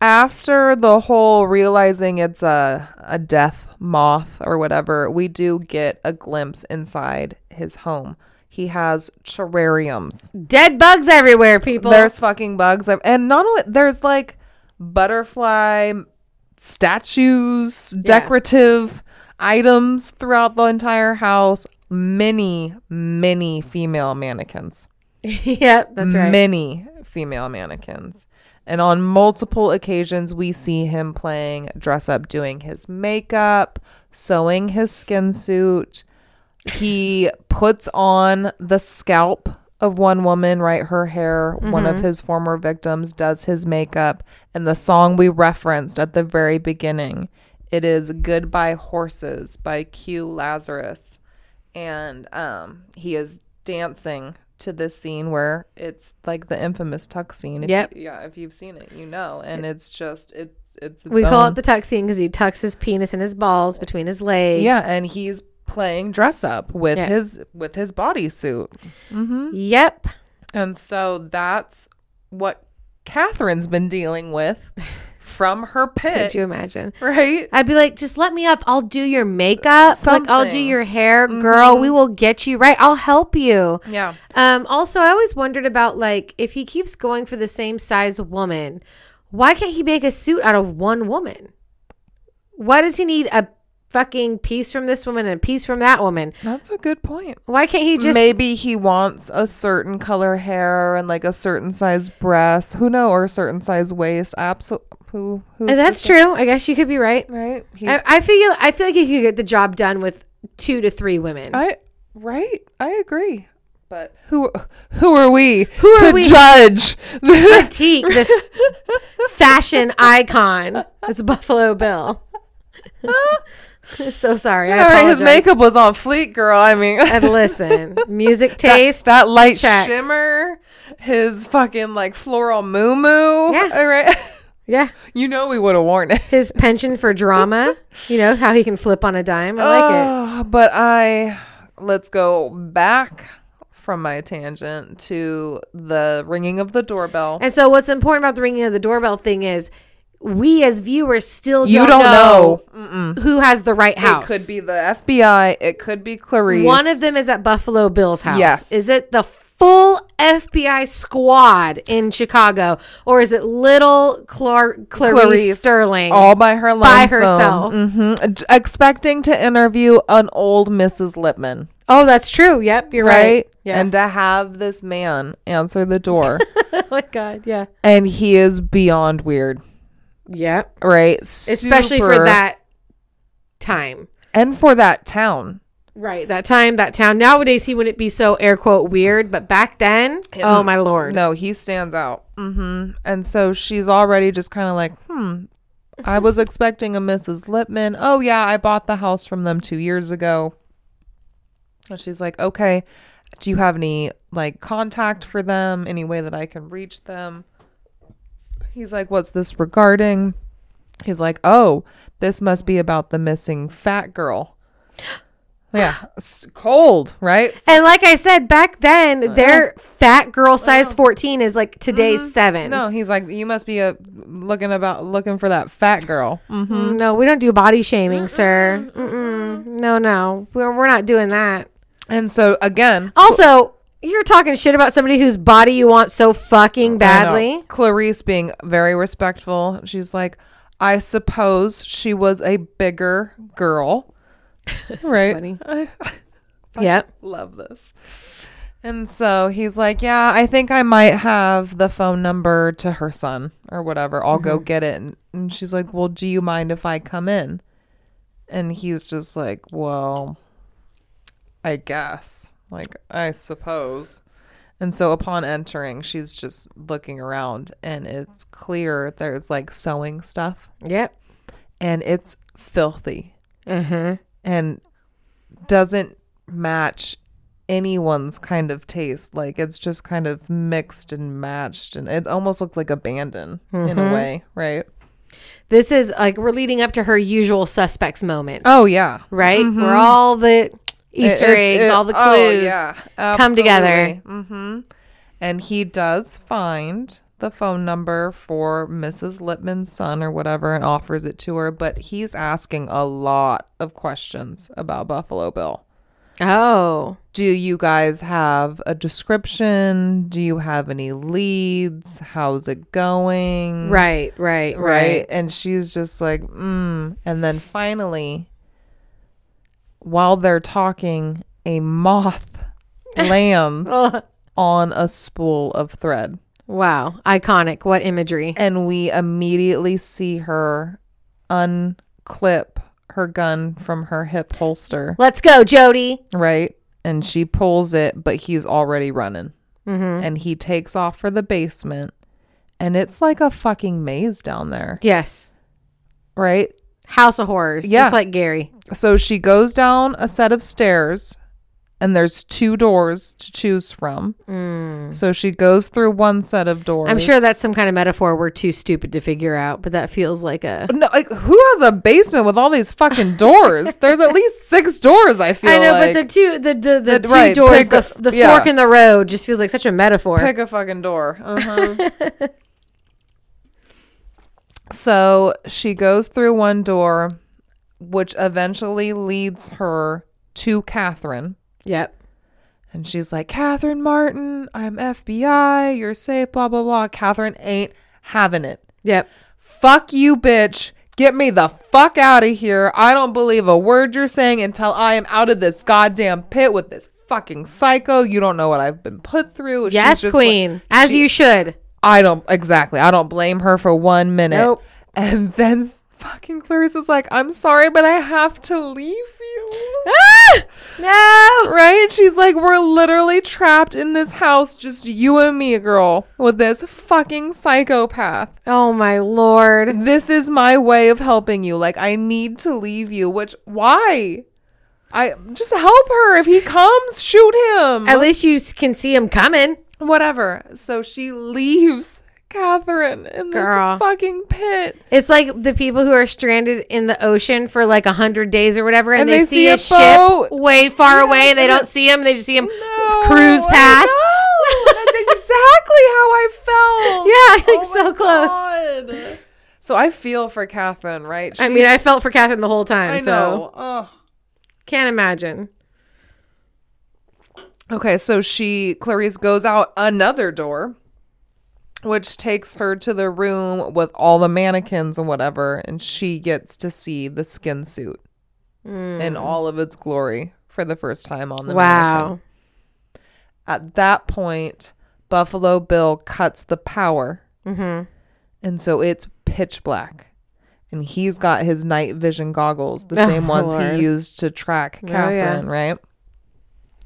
after the whole realizing it's a death moth or whatever, we do get a glimpse inside his home. He has terrariums. Dead bugs everywhere, people. There's fucking bugs. And not only, there's like butterfly statues, decorative items throughout the entire house. Many, many female mannequins. Yep, that's right. Many female mannequins. And on multiple occasions, we see him playing dress up, doing his makeup, sewing his skin suit. He puts on the scalp of one woman, right? Her hair, mm-hmm. one of his former victims, does his makeup. And the song we referenced at the very beginning, it is Goodbye Horses by Q Lazarus. And he is dancing to this scene where it's like the infamous tuck scene. If you've seen it, you know. And it's just... We call it the tuck scene because he tucks his penis and his balls between his legs. Yeah, and he's playing dress up with his bodysuit. Mm-hmm. Yep. And so that's what Catherine's been dealing with from her pit. Could you imagine? Right? I'd be like, just let me up. I'll do your makeup. Something. Like, I'll do your hair, girl. Mm-hmm. We will get you right. I'll help you. Yeah. Also, I always wondered about, like, if he keeps going for the same size woman, why can't he make a suit out of one woman? Why does he need a fucking piece from this woman and a piece from that woman. That's a good point. Why can't he just... Maybe he wants a certain color hair and like a certain size breast. Who knows? Or a certain size waist. Absolutely. And that's true. I guess you could be right. Right. I feel like he could get the job done with 2 to 3 women. I agree. But who are we to judge? To critique this fashion icon. It's Buffalo Bill. So sorry. Yeah, I apologize. Right, his makeup was on fleek, girl. I mean, and listen, music taste, that light check. Shimmer, his fucking like floral muumuu. Yeah. All right. Yeah. You know, we would have worn it. His penchant for drama, you know, how he can flip on a dime. I like it. But let's go back from my tangent to the ringing of the doorbell. And so what's important about the ringing of the doorbell thing is we as viewers still don't know who has the right house. It could be the FBI. It could be Clarice. One of them is at Buffalo Bill's house. Yes. Is it the full FBI squad in Chicago, or is it little Clarice Starling all by her lonesome, by herself, expecting to interview an old Mrs. Lippman? Oh, that's true. Yep, you're right. Yeah. And to have this man answer the door. Oh my God, yeah. And he is beyond weird. Yep. Right. Super. Especially for that time and for that town. Right, that town. Nowadays, he wouldn't be so air quote weird, but back then, oh my Lord. No, he stands out. Mm-hmm. And so she's already just kind of like, I was expecting a Mrs. Lippman. Oh yeah, I bought the house from them 2 years ago. And she's like, okay, do you have any like contact for them? Any way that I can reach them? He's like, what's this regarding? He's like, oh, this must be about the missing fat girl. Yeah. Cold, right? And like I said, back then, their fat girl size 14 is like today's 7. No, he's like, you must be looking for that fat girl. Mm-hmm. No, we don't do body shaming, sir. Mm-mm. No. We're not doing that. And so, again. Also, you're talking shit about somebody whose body you want so fucking badly. Clarice being very respectful. She's like, I suppose she was a bigger girl. So right. Funny. I love this. And so he's like, yeah, I think I might have the phone number to her son or whatever. I'll go get it. And she's like, well, do you mind if I come in? And he's just like, well, I guess. Like, I suppose. And so upon entering, she's just looking around and it's clear there's like sewing stuff. Yep. And it's filthy. Mm-hmm. And doesn't match anyone's kind of taste. Like, it's just kind of mixed and matched. And it almost looks like abandoned in a way, right? This is like we're leading up to her usual suspects moment. Oh, yeah. Right? Mm-hmm. Where all the Easter eggs, all the clues come together. Mm-hmm. And he does find the phone number for Mrs. Lippman's son or whatever and offers it to her, but he's asking a lot of questions about Buffalo Bill. Oh. Do you guys have a description? Do you have any leads? How's it going? Right. And she's just like, And then finally, while they're talking, a moth lands on a spool of thread. Wow. Iconic. What imagery. And we immediately see her unclip her gun from her hip holster. Let's go, Jody. Right. And she pulls it, but he's already running. Mm-hmm. And he takes off for the basement. And it's like a fucking maze down there. Yes. Right? House of Horrors. Yeah. Just like Gary. So she goes down a set of stairs. And there's 2 doors to choose from. Mm. So she goes through one set of doors. I'm sure that's some kind of metaphor we're too stupid to figure out, but that feels like a... No, like, who has a basement with all these fucking doors? There's at least 6 doors, I feel like. I know, like. But the two right, doors, the fork in the road just feels like such a metaphor. Pick a fucking door. Uh-huh. So she goes through one door, which eventually leads her to Catherine. Yep. And she's like, Catherine Martin, I'm FBI, you're safe, blah, blah, blah. Catherine ain't having it. Yep. Fuck you, bitch. Get me the fuck out of here. I don't believe a word you're saying until I am out of this goddamn pit with this fucking psycho. You don't know what I've been put through. Yes, she's just queen. Like, as you should. I don't blame her for 1 minute. Nope. And then fucking Clarice was like, I'm sorry, but I have to leave you. Ah! No. Right? She's like, we're literally trapped in this house, just you and me, girl, with this fucking psychopath. Oh, my Lord. This is my way of helping you. Like, I need to leave you, which, why? I just help her. If he comes, shoot him. At least you can see him coming. Whatever. So she leaves Catherine in this fucking pit. It's like the people who are stranded in the ocean for like 100 days or whatever, and they see a ship way far away, and they don't see him. They just see him cruise past. That's exactly how I felt. Yeah, like so close. God. So I feel for Catherine, right? I mean, I felt for Catherine the whole time. I know. Ugh. Can't imagine. Okay, so Clarice goes out another door, which takes her to the room with all the mannequins and whatever, and she gets to see the skin suit in all of its glory for the first time on the mannequin. At that point, Buffalo Bill cuts the power, and so it's pitch black. And he's got his night vision goggles, the same ones he used to track Catherine, right?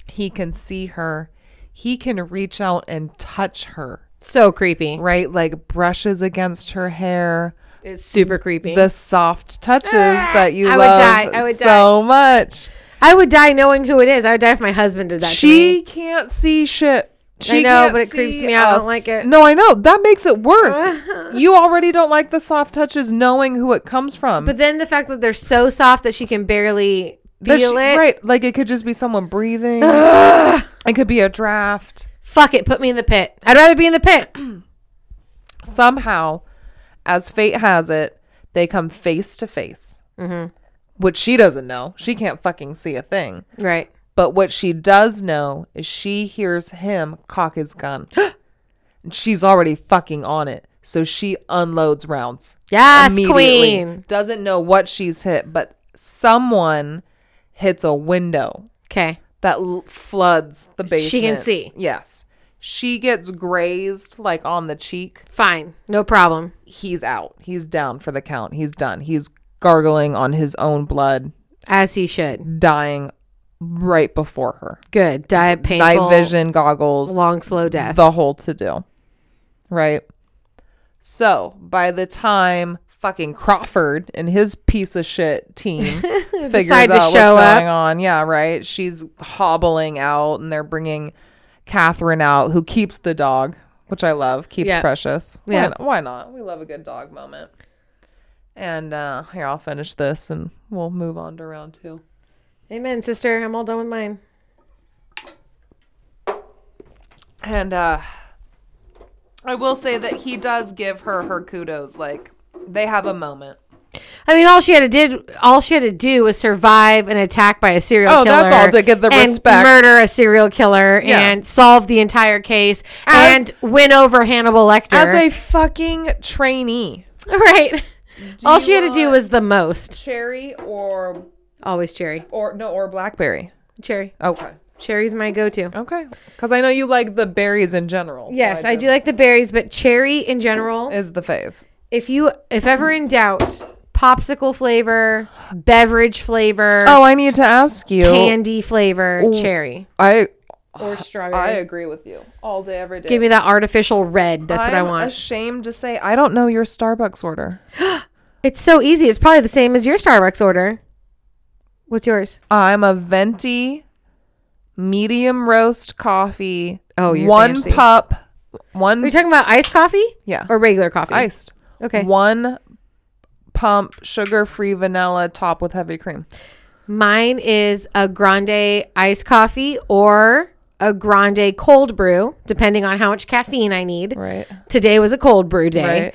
He can see her. He can reach out and touch her. So creepy. Right? Like brushes against her hair. It's super creepy. The soft touches that you love so much. I would die knowing who it is. I would die if my husband did that. She can't see shit. I know, but it creeps me out. I don't like it. No, I know. That makes it worse. You already don't like the soft touches knowing who it comes from. But then the fact that they're so soft that she can barely feel it. Right. Like it could just be someone breathing. It could be a draft. Fuck it. Put me in the pit. I'd rather be in the pit. Somehow, as fate has it, they come face to face. Which she doesn't know. She can't fucking see a thing. Right. But what she does know is she hears him cock his gun. She's already fucking on it. So she unloads rounds. Yes, queen. Doesn't know what she's hit, but someone hits a window. Okay. That floods the basement. She can see. Yes. She gets grazed like on the cheek. Fine. No problem. He's out. He's down for the count. He's done. He's gargling on his own blood. As he should. Dying right before her. Good. Diet, painful. Night vision goggles. Long, slow death. The whole to do. Right? So by the time fucking Crawford and his piece of shit team figures out what's going on. Yeah, right? She's hobbling out and they're bringing Catherine out, who keeps the dog, which I love. Keeps Precious. Yeah. Why not? We love a good dog moment. And here, I'll finish this and we'll move on to round two. Amen, sister. I'm all done with mine. And I will say that he does give her kudos. Like, they have a moment. I mean, all she had to do was survive an attack by a serial killer. Oh, that's all to get the respect. Murder a serial killer and solve the entire case and win over Hannibal Lecter. As a fucking trainee. Right. All she had to do was the most. Cherry or... Always cherry. Or blackberry. Cherry. Okay. Cherry's my go-to. Okay. Because I know you like the berries in general. Yes, so I do like the berries, but cherry in general is the fave. If ever in doubt, popsicle flavor, beverage flavor. Oh, I need to ask you. Candy flavor, cherry. Or strawberry. I agree with you all day, every day. Give me that artificial red. That's what I want. I'm ashamed to say I don't know your Starbucks order. It's so easy. It's probably the same as your Starbucks order. What's yours? I'm a venti, medium roast coffee. Oh, you're one fancy. Pup. One. Are you talking about iced coffee? Yeah. Or regular coffee? Iced. Okay. One pump, sugar-free vanilla, top with heavy cream. Mine is a grande iced coffee or a grande cold brew, depending on how much caffeine I need. Right. Today was a cold brew day. Right.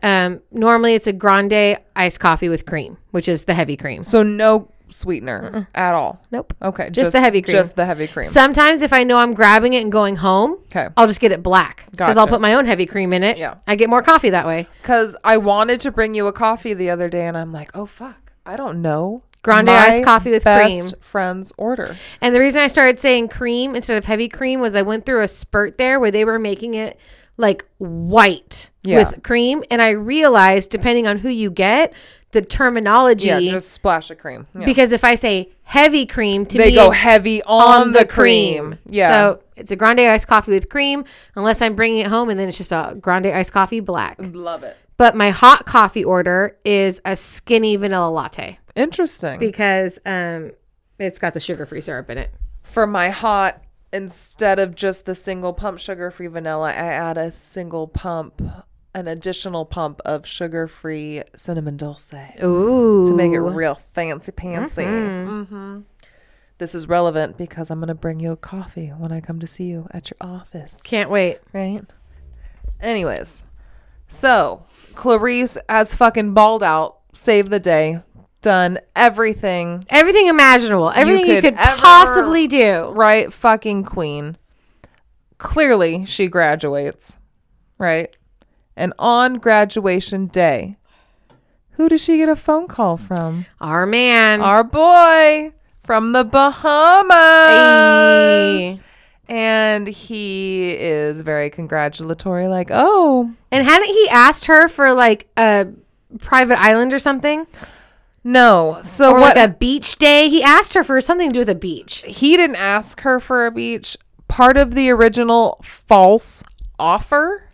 But normally it's a grande iced coffee with cream, which is the heavy cream. So no... sweetener at all? Nope. Okay. Just the heavy cream. Just the heavy cream. Sometimes if I know I'm grabbing it and going home, I'll just get it black because I'll put my own heavy cream in it. Yeah. I get more coffee that way. Because I wanted to bring you a coffee the other day and I'm like, oh, fuck. I don't know. Grande iced coffee with cream. Best friend's order. And the reason I started saying cream instead of heavy cream was I went through a spurt there where they were making it like white with cream. And I realized, depending on who you get, the terminology. Yeah, just splash of cream. Yeah. Because if I say heavy cream to me, they go heavy on the cream. Yeah. So it's a grande iced coffee with cream, unless I'm bringing it home, and then it's just a grande iced coffee black. Love it. But my hot coffee order is a skinny vanilla latte. Interesting. Because it's got the sugar-free syrup in it. For my hot, instead of just the single pump sugar-free vanilla, I add a single pump, an additional pump of sugar-free cinnamon dulce. Ooh. To make it real fancy-pantsy. This is relevant because I'm going to bring you a coffee when I come to see you at your office. Can't wait. Right? Anyways. So, Clarice has fucking balled out, saved the day. Done everything. Everything imaginable. Everything you could ever possibly do. Right? Fucking queen. Clearly, she graduates. Right? And on graduation day, who does she get a phone call from? Our man. Our boy. From the Bahamas. Hey. And he is very congratulatory. Like, oh. And hadn't he asked her for like a private island or something? No. So or what, like a beach day? He asked her for something to do with a beach. He didn't ask her for a beach. Part of the original false offer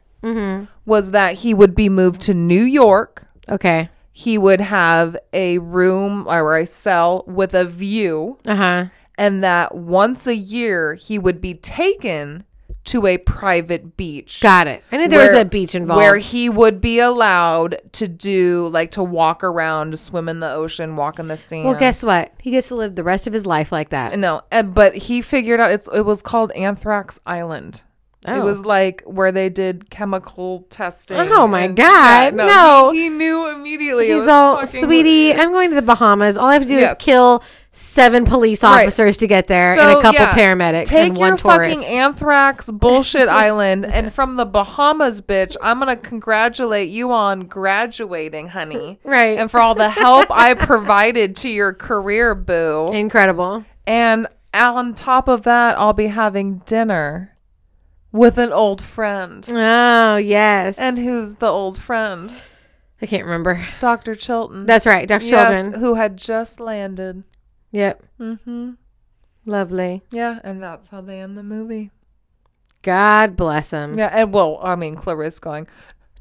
was that he would be moved to New York. Okay. He would have a room or a cell with a view. And that once a year he would be taken to a private beach. Got it. I knew there was a beach involved. Where he would be allowed to do, like, to walk around, swim in the ocean, walk in the sand. Well, guess what? He gets to live the rest of his life like that. No, but he figured out it was called Anthrax Island. Oh. It was like where they did chemical testing. Oh, my God. No. He knew immediately. He's all, sweetie, weird. I'm going to the Bahamas. All I have to do is kill 7 police officers to get there, so, and a couple paramedics and one tourist. Take your fucking anthrax bullshit island and from the Bahamas, bitch, I'm going to congratulate you on graduating, honey. Right. And for all the help I provided to your career, boo. Incredible. And on top of that, I'll be having dinner with an old friend. Oh, yes. And who's the old friend? I can't remember. Dr. Chilton. That's right. Dr. Chilton. Who had just landed. Yep. Mm-hmm. Lovely. Yeah, and that's how they end the movie. God bless him. Yeah, and well, I mean, Clarice going,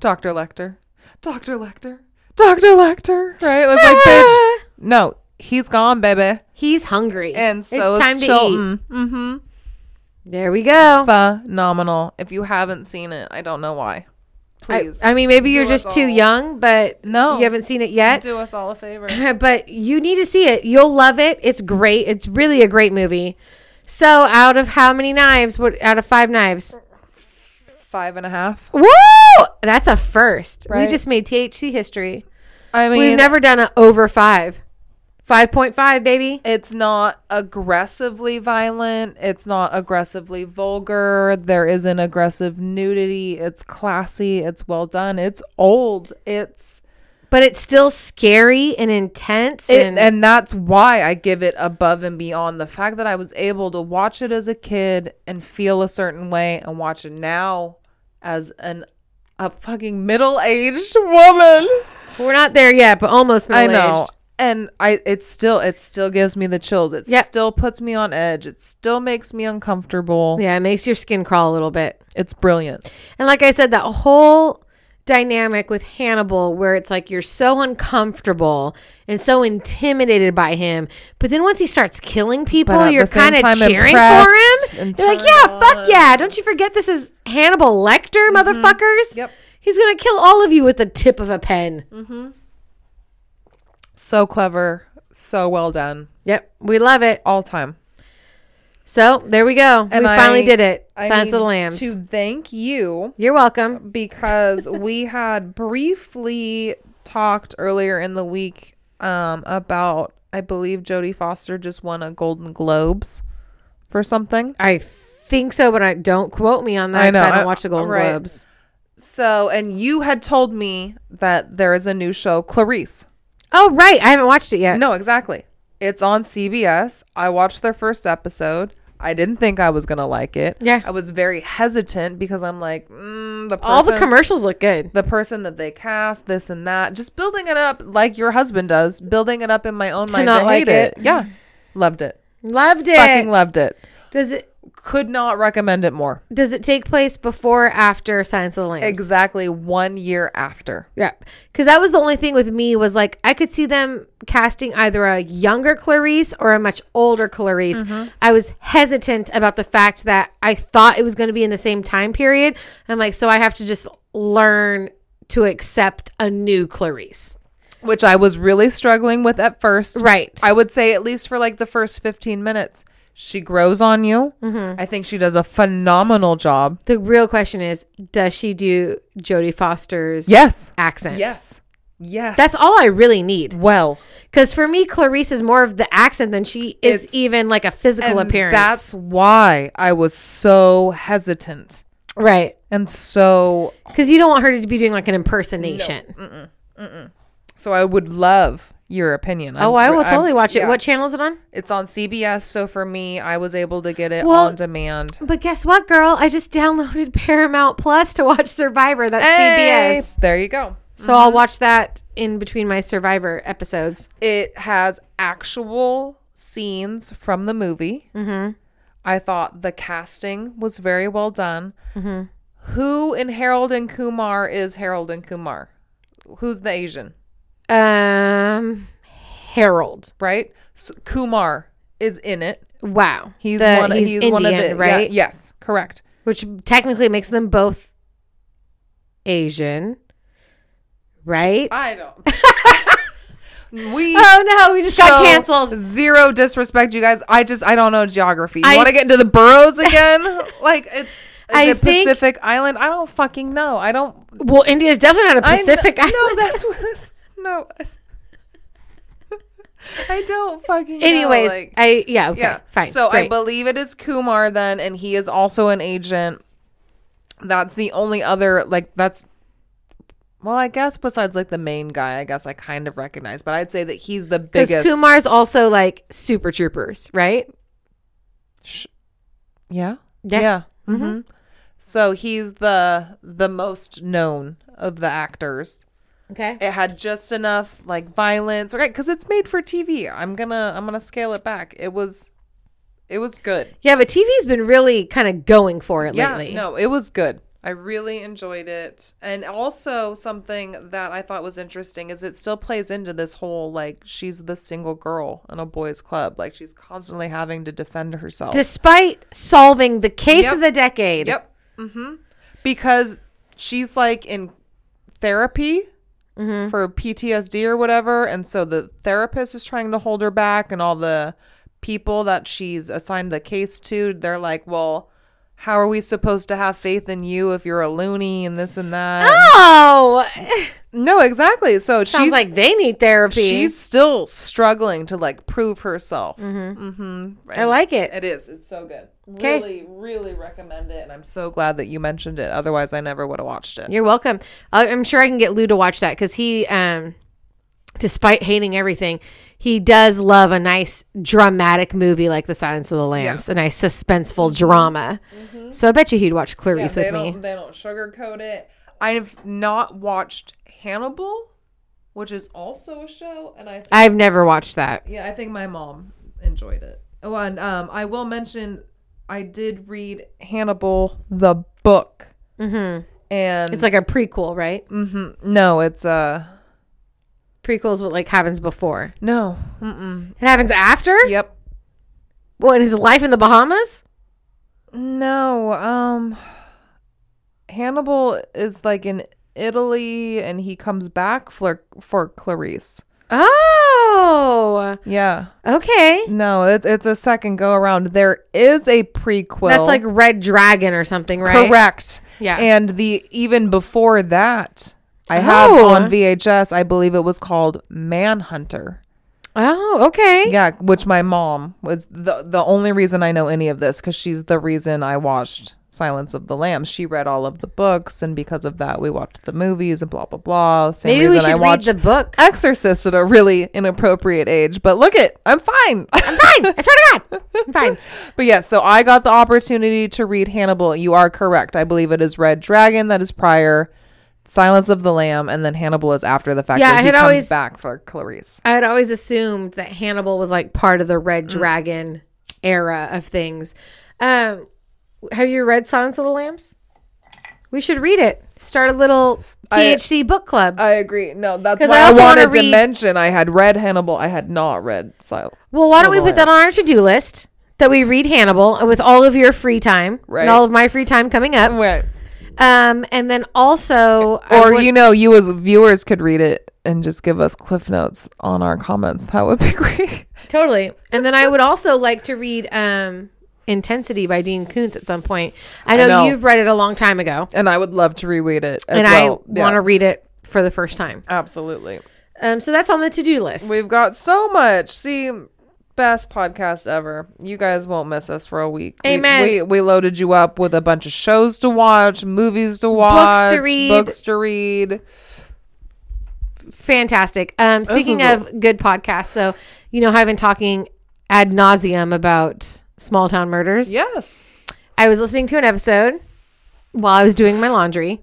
Dr. Lecter, Dr. Lecter, Dr. Lecter, right? It's like, bitch, no, he's gone, baby. He's hungry. And so it's time Chilton. To eat. Mm-hmm. There we go. Phenomenal. If you haven't seen it, I don't know why. Please. I mean, maybe you're just too young, but no, you haven't seen it yet. Do us all a favor. But you need to see it. You'll love it. It's great. It's really a great movie. So out of how many knives? What out of 5 knives? 5.5. Woo! That's a first. Right? We just made THC history. I mean, we've never done an over 5. 5.5, baby. It's not aggressively violent. It's not aggressively vulgar. There isn't aggressive nudity. It's classy. It's well done. It's old. But it's still scary and intense. And that's why I give it above and beyond. The fact that I was able to watch it as a kid and feel a certain way and watch it now as a fucking middle-aged woman. We're not there yet, but almost middle-aged. I know. And it still gives me the chills. It still puts me on edge. It still makes me uncomfortable. Yeah, it makes your skin crawl a little bit. It's brilliant. And like I said, that whole dynamic with Hannibal where it's like you're so uncomfortable and so intimidated by him. But then once he starts killing people, you're kind of cheering for him. You're like, yeah, fuck yeah. Don't you forget this is Hannibal Lecter, motherfuckers. Yep. He's going to kill all of you with the tip of a pen. Mm-hmm. So clever. So well done. Yep. We love it. All time. So there we go. And we finally did it. Silence of the Lambs. To thank you. You're welcome. Because we had briefly talked earlier in the week about I believe Jodie Foster just won a Golden Globes for something. I think so, but I don't quote me on that. I know. I don't watch the Golden Globes. So, and you had told me that there is a new show, Clarice. Oh, right. I haven't watched it yet. No, exactly. It's on CBS. I watched their first episode. I didn't think I was going to like it. Yeah. I was very hesitant because I'm like, the person. All the commercials look good. The person that they cast, this and that. Just building it up like your husband does. Building it up in my own mind. Not like it. Yeah. Loved it. Loved it. Fucking loved it. Does it? Could not recommend it more. Does it take place before or after Silence of the Lambs? Exactly 1 year after. Yeah. Because that was the only thing with me was like, I could see them casting either a younger Clarice or a much older Clarice. Mm-hmm. I was hesitant about the fact that I thought it was going to be in the same time period. I'm like, so I have to just learn to accept a new Clarice. Which I was really struggling with at first. Right. I would say at least for like the first 15 minutes. She grows on you. Mm-hmm. I think she does a phenomenal job. The real question is, does she do Jodie Foster's accent? Yes. That's all I really need. Well. Because for me, Clarice is more of the accent than she is even like a physical appearance. That's why I was so hesitant. Right. And so. Because you don't want her to be doing like an impersonation. No. Mm-mm. So I would love your opinion. I will totally watch it. Yeah. What channel is it on? It's on CBS. So for me, I was able to get it on demand. But guess what, girl? I just downloaded Paramount Plus to watch Survivor. That's CBS. There you go. So I'll watch that in between my Survivor episodes. It has actual scenes from the movie. Mm-hmm. I thought the casting was very well done. Mm-hmm. Who in Harold and Kumar is Harold and Kumar? Who's the Asian? Harold, right? So Kumar is in it. Wow. He's Indian, one of the, right? Yeah, yes, correct. Which technically makes them both Asian, right? I don't. We just got canceled. Zero disrespect, you guys. I don't know geography. You want to get into the boroughs again? Like it's. Pacific Island? I don't fucking know. I don't. Well, India is definitely not a Pacific Island. No, that's what it's. No. I don't fucking know. Anyways, like, fine. So great. I believe it is Kumar then, and he is also an agent. That's the only other, like, that's, well, I guess besides, like, the main guy, I guess I kind of recognize, but I'd say that he's the biggest. Because Kumar's also, like, Super Troopers, right? Yeah. Mm-hmm. So he's the most known of the actors. Okay. It had just enough like violence, right? Because it's made for TV. I'm gonna scale it back. It was good. Yeah, but TV's been really kind of going for it lately. No, it was good. I really enjoyed it. And also something that I thought was interesting is it still plays into this whole, like, she's the single girl in a boys' club. Like, she's constantly having to defend herself. Despite solving the case of the decade. Yep. Mm-hmm. Because she's, like, in therapy for PTSD or whatever. And so the therapist is trying to hold her back. And all the people that she's assigned the case to, they're like, well, how are we supposed to have faith in you if you're a loony and this and that? Oh! No, exactly. So sounds like they need therapy. She's still struggling to, like, prove herself. Mm-hmm. Mm-hmm. I like it. It is. It's so good. Okay. Really, really recommend it. And I'm so glad that you mentioned it. Otherwise, I never would have watched it. You're welcome. I'm sure I can get Lou to watch that because he, despite hating everything, he does love a nice dramatic movie like The Silence of the Lambs, a nice suspenseful drama. Mm-hmm. So I bet you he'd watch Clarice with me. They don't sugarcoat it. I've not watched Hannibal, which is also a show, and I've never watched that. Yeah, I think my mom enjoyed it. Oh, and I will mention I did read Hannibal the book, and it's like a prequel, right? Mm-hmm. No, it's a. Prequels what like happens before. No. Mm-mm. It happens after? Yep. Well, and his life in the Bahamas? No. Hannibal is like in Italy and he comes back for Clarice. Oh. Yeah. Okay. No, it's a second go around. There is a prequel. That's like Red Dragon or something, right? Correct. Yeah. And even before that I have on VHS, I believe it was called Manhunter. Oh, okay. Yeah, which my mom was the only reason I know any of this, because she's the reason I watched Silence of the Lambs. She read all of the books, and because of that, we watched the movies and blah blah blah. Same Maybe we should read the book Exorcist at a really inappropriate age. But look it, I'm fine. I'm fine. I swear to God, I'm fine. But yeah, so I got the opportunity to read Hannibal. You are correct. I believe it is Red Dragon that is prior. Silence of the Lamb, and then Hannibal is after the fact. Yeah, that he comes back for Clarice. I had always assumed that Hannibal was like part of the Red Dragon era of things. Have you read Silence of the Lambs? We should read it. Start a little THC book club. I agree. No, that's why I wanted to mention I had read Hannibal. I had not read Silence. Well, why don't we put that on our to-do list, that we read Hannibal with all of your free time, right? And all of my free time coming up. Right. And then also, or you as viewers could read it and just give us cliff notes on our comments. That would be great. Totally. And then I would also like to read Intensity by Dean Koontz at some point. I know you've read it a long time ago, and I would love to reread it as well. I want to read it for the first time. Absolutely. So that's on the to-do list. We've got so much. See, best podcast ever. You guys won't miss us for a week. Amen. We loaded you up with a bunch of shows to watch, movies to watch, books to read. Fantastic. Speaking of good podcasts, so I've been talking ad nauseum about Small Town Murders. Yes. I was listening to an episode while I was doing my laundry,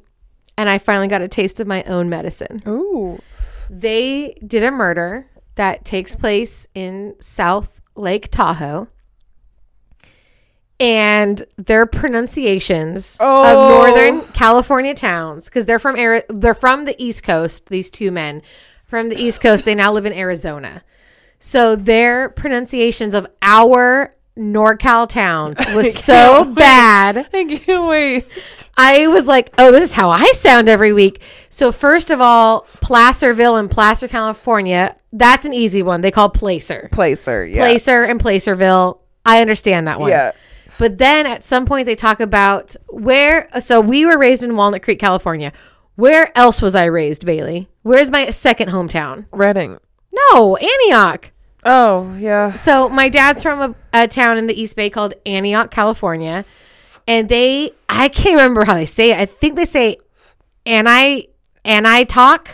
and I finally got a taste of my own medicine. Ooh. They did a murder that takes place in South Lake Tahoe, and their pronunciations of Northern California towns, because they're from the East Coast. These two men from the East Coast, they now live in Arizona, so their pronunciations of our NorCal towns was so bad. I can't wait. I was like, oh, this is how I sound every week. So first of all, Placerville and Placer, California, that's an easy one. They call Placer. Placer, yeah. Placer and Placerville. I understand that one. Yeah. But then at some point they talk about where. So we were raised in Walnut Creek, California. Where else was I raised, Bailey? Where's my second hometown? Redding. No, Antioch. Oh, yeah. So my dad's from a town in the East Bay called Antioch, California. And I can't remember how they say it. I think they say Aniotalk.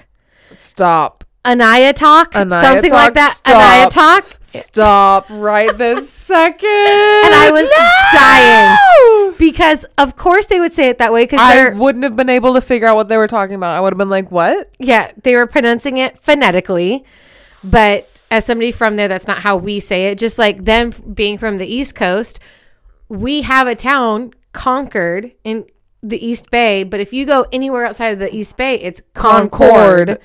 Stop. Aniotalk. Something like that. Stop. Aniotalk. Stop right this second. And I was dying. Because, of course, they would say it that way. Because I wouldn't have been able to figure out what they were talking about. I would have been like, what? Yeah. They were pronouncing it phonetically. But as somebody from there, that's not how we say it. Just like them being from the East Coast, we have a town, Concord, in the East Bay. But if you go anywhere outside of the East Bay, it's Concord.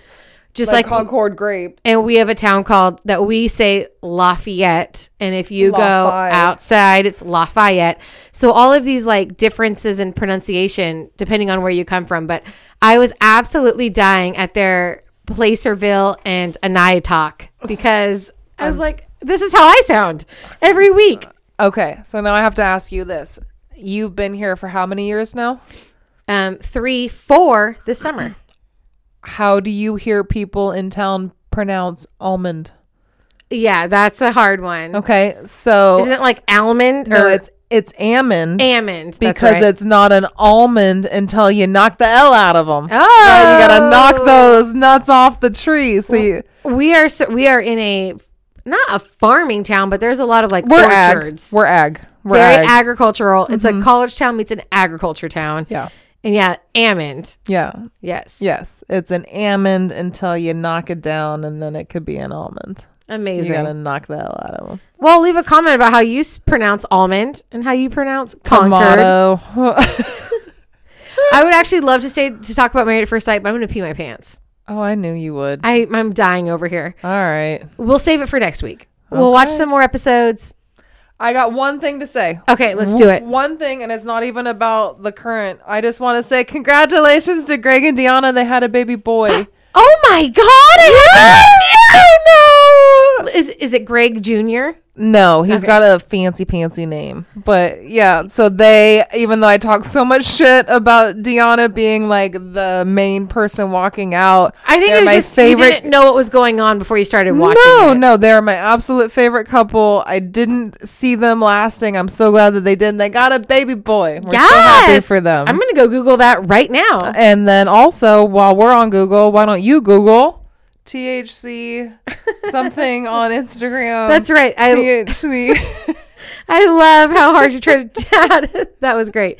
Just like Concord grape. And we have a town called that we say Lafayette. And if you go outside, it's Lafayette. So all of these like differences in pronunciation, depending on where you come from. But I was absolutely dying at their Placerville and Aniotalk, because I was like, this is how I sound every week. Okay, so now I have to ask you this. You've been here for how many years now? 3, 4 this summer. How do you hear people in town pronounce almond? Yeah, that's a hard one. Okay, so isn't it like almond? No, it's almond. Almond, because that's right. It's not an almond until you knock the L out of them. Oh, right? You gotta knock those nuts off the tree. So we are in not a farming town, but there's a lot of like orchards. We're very agricultural. Mm-hmm. It's a college town meets an agriculture town. Yeah, and yeah, almond. Yeah, yes. It's an almond until you knock it down, and then it could be an almond. Amazing. You gotta knock the hell out of them. Well, leave a comment about how you pronounce almond and how you pronounce tomato. I would actually love to stay to talk about Married at First Sight, but I'm gonna pee my pants. Oh, I knew you would. I'm dying over here. All right, we'll save it for next week. Okay. We'll watch some more episodes. I got one thing to say. Okay, let's do it. One thing, and it's not even about the current. I just want to say congratulations to Greg and Deanna. They had a baby boy. Oh my God! I know. Is it Greg Jr.? No, he's got a fancy-pantsy name. But, yeah, so they, even though I talk so much shit about Deanna being, like, the main person walking out. I think it was just favorite... you didn't know what was going on before you started watching it. No, they're my absolute favorite couple. I didn't see them lasting. I'm so glad that they did. And they got a baby boy. We're so happy for them. I'm going to go Google that right now. And then also, while we're on Google, why don't you Google... THC something on Instagram. That's right. THC. I love how hard you try to chat. That was great.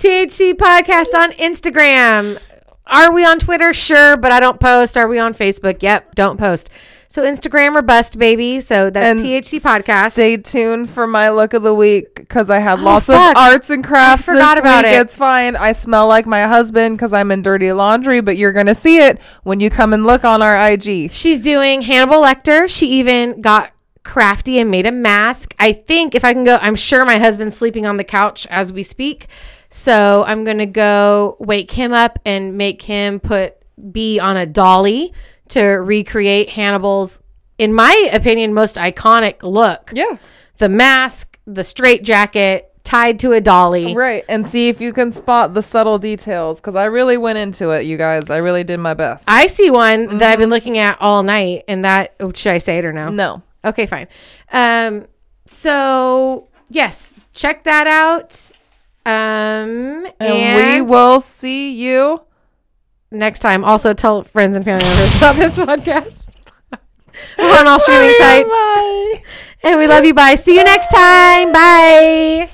THC podcast on Instagram. Are we on Twitter? Sure, but I don't post. Are we on Facebook? Yep, don't post. So Instagram or bust, baby. So that's and THC podcast. Stay tuned for my look of the week because I had lots of arts and crafts this week. It's fine. I smell like my husband because I'm in dirty laundry, but you're going to see it when you come and look on our IG. She's doing Hannibal Lecter. She even got crafty and made a mask. I think if I can go, I'm sure my husband's sleeping on the couch as we speak. So I'm going to go wake him up and make him put B on a dolly to recreate Hannibal's, in my opinion, most iconic look. Yeah. The mask, the straight jacket tied to a dolly. Right. And see if you can spot the subtle details because I really went into it, you guys. I really did my best. I see one that I've been looking at all night and that, should I say it or no? No. Okay, fine. So, yes, check that out. And we will see you next time. Also, tell friends and family members about this podcast. We're on all streaming sites. Bye. And we love you. Bye. See you next time. Bye.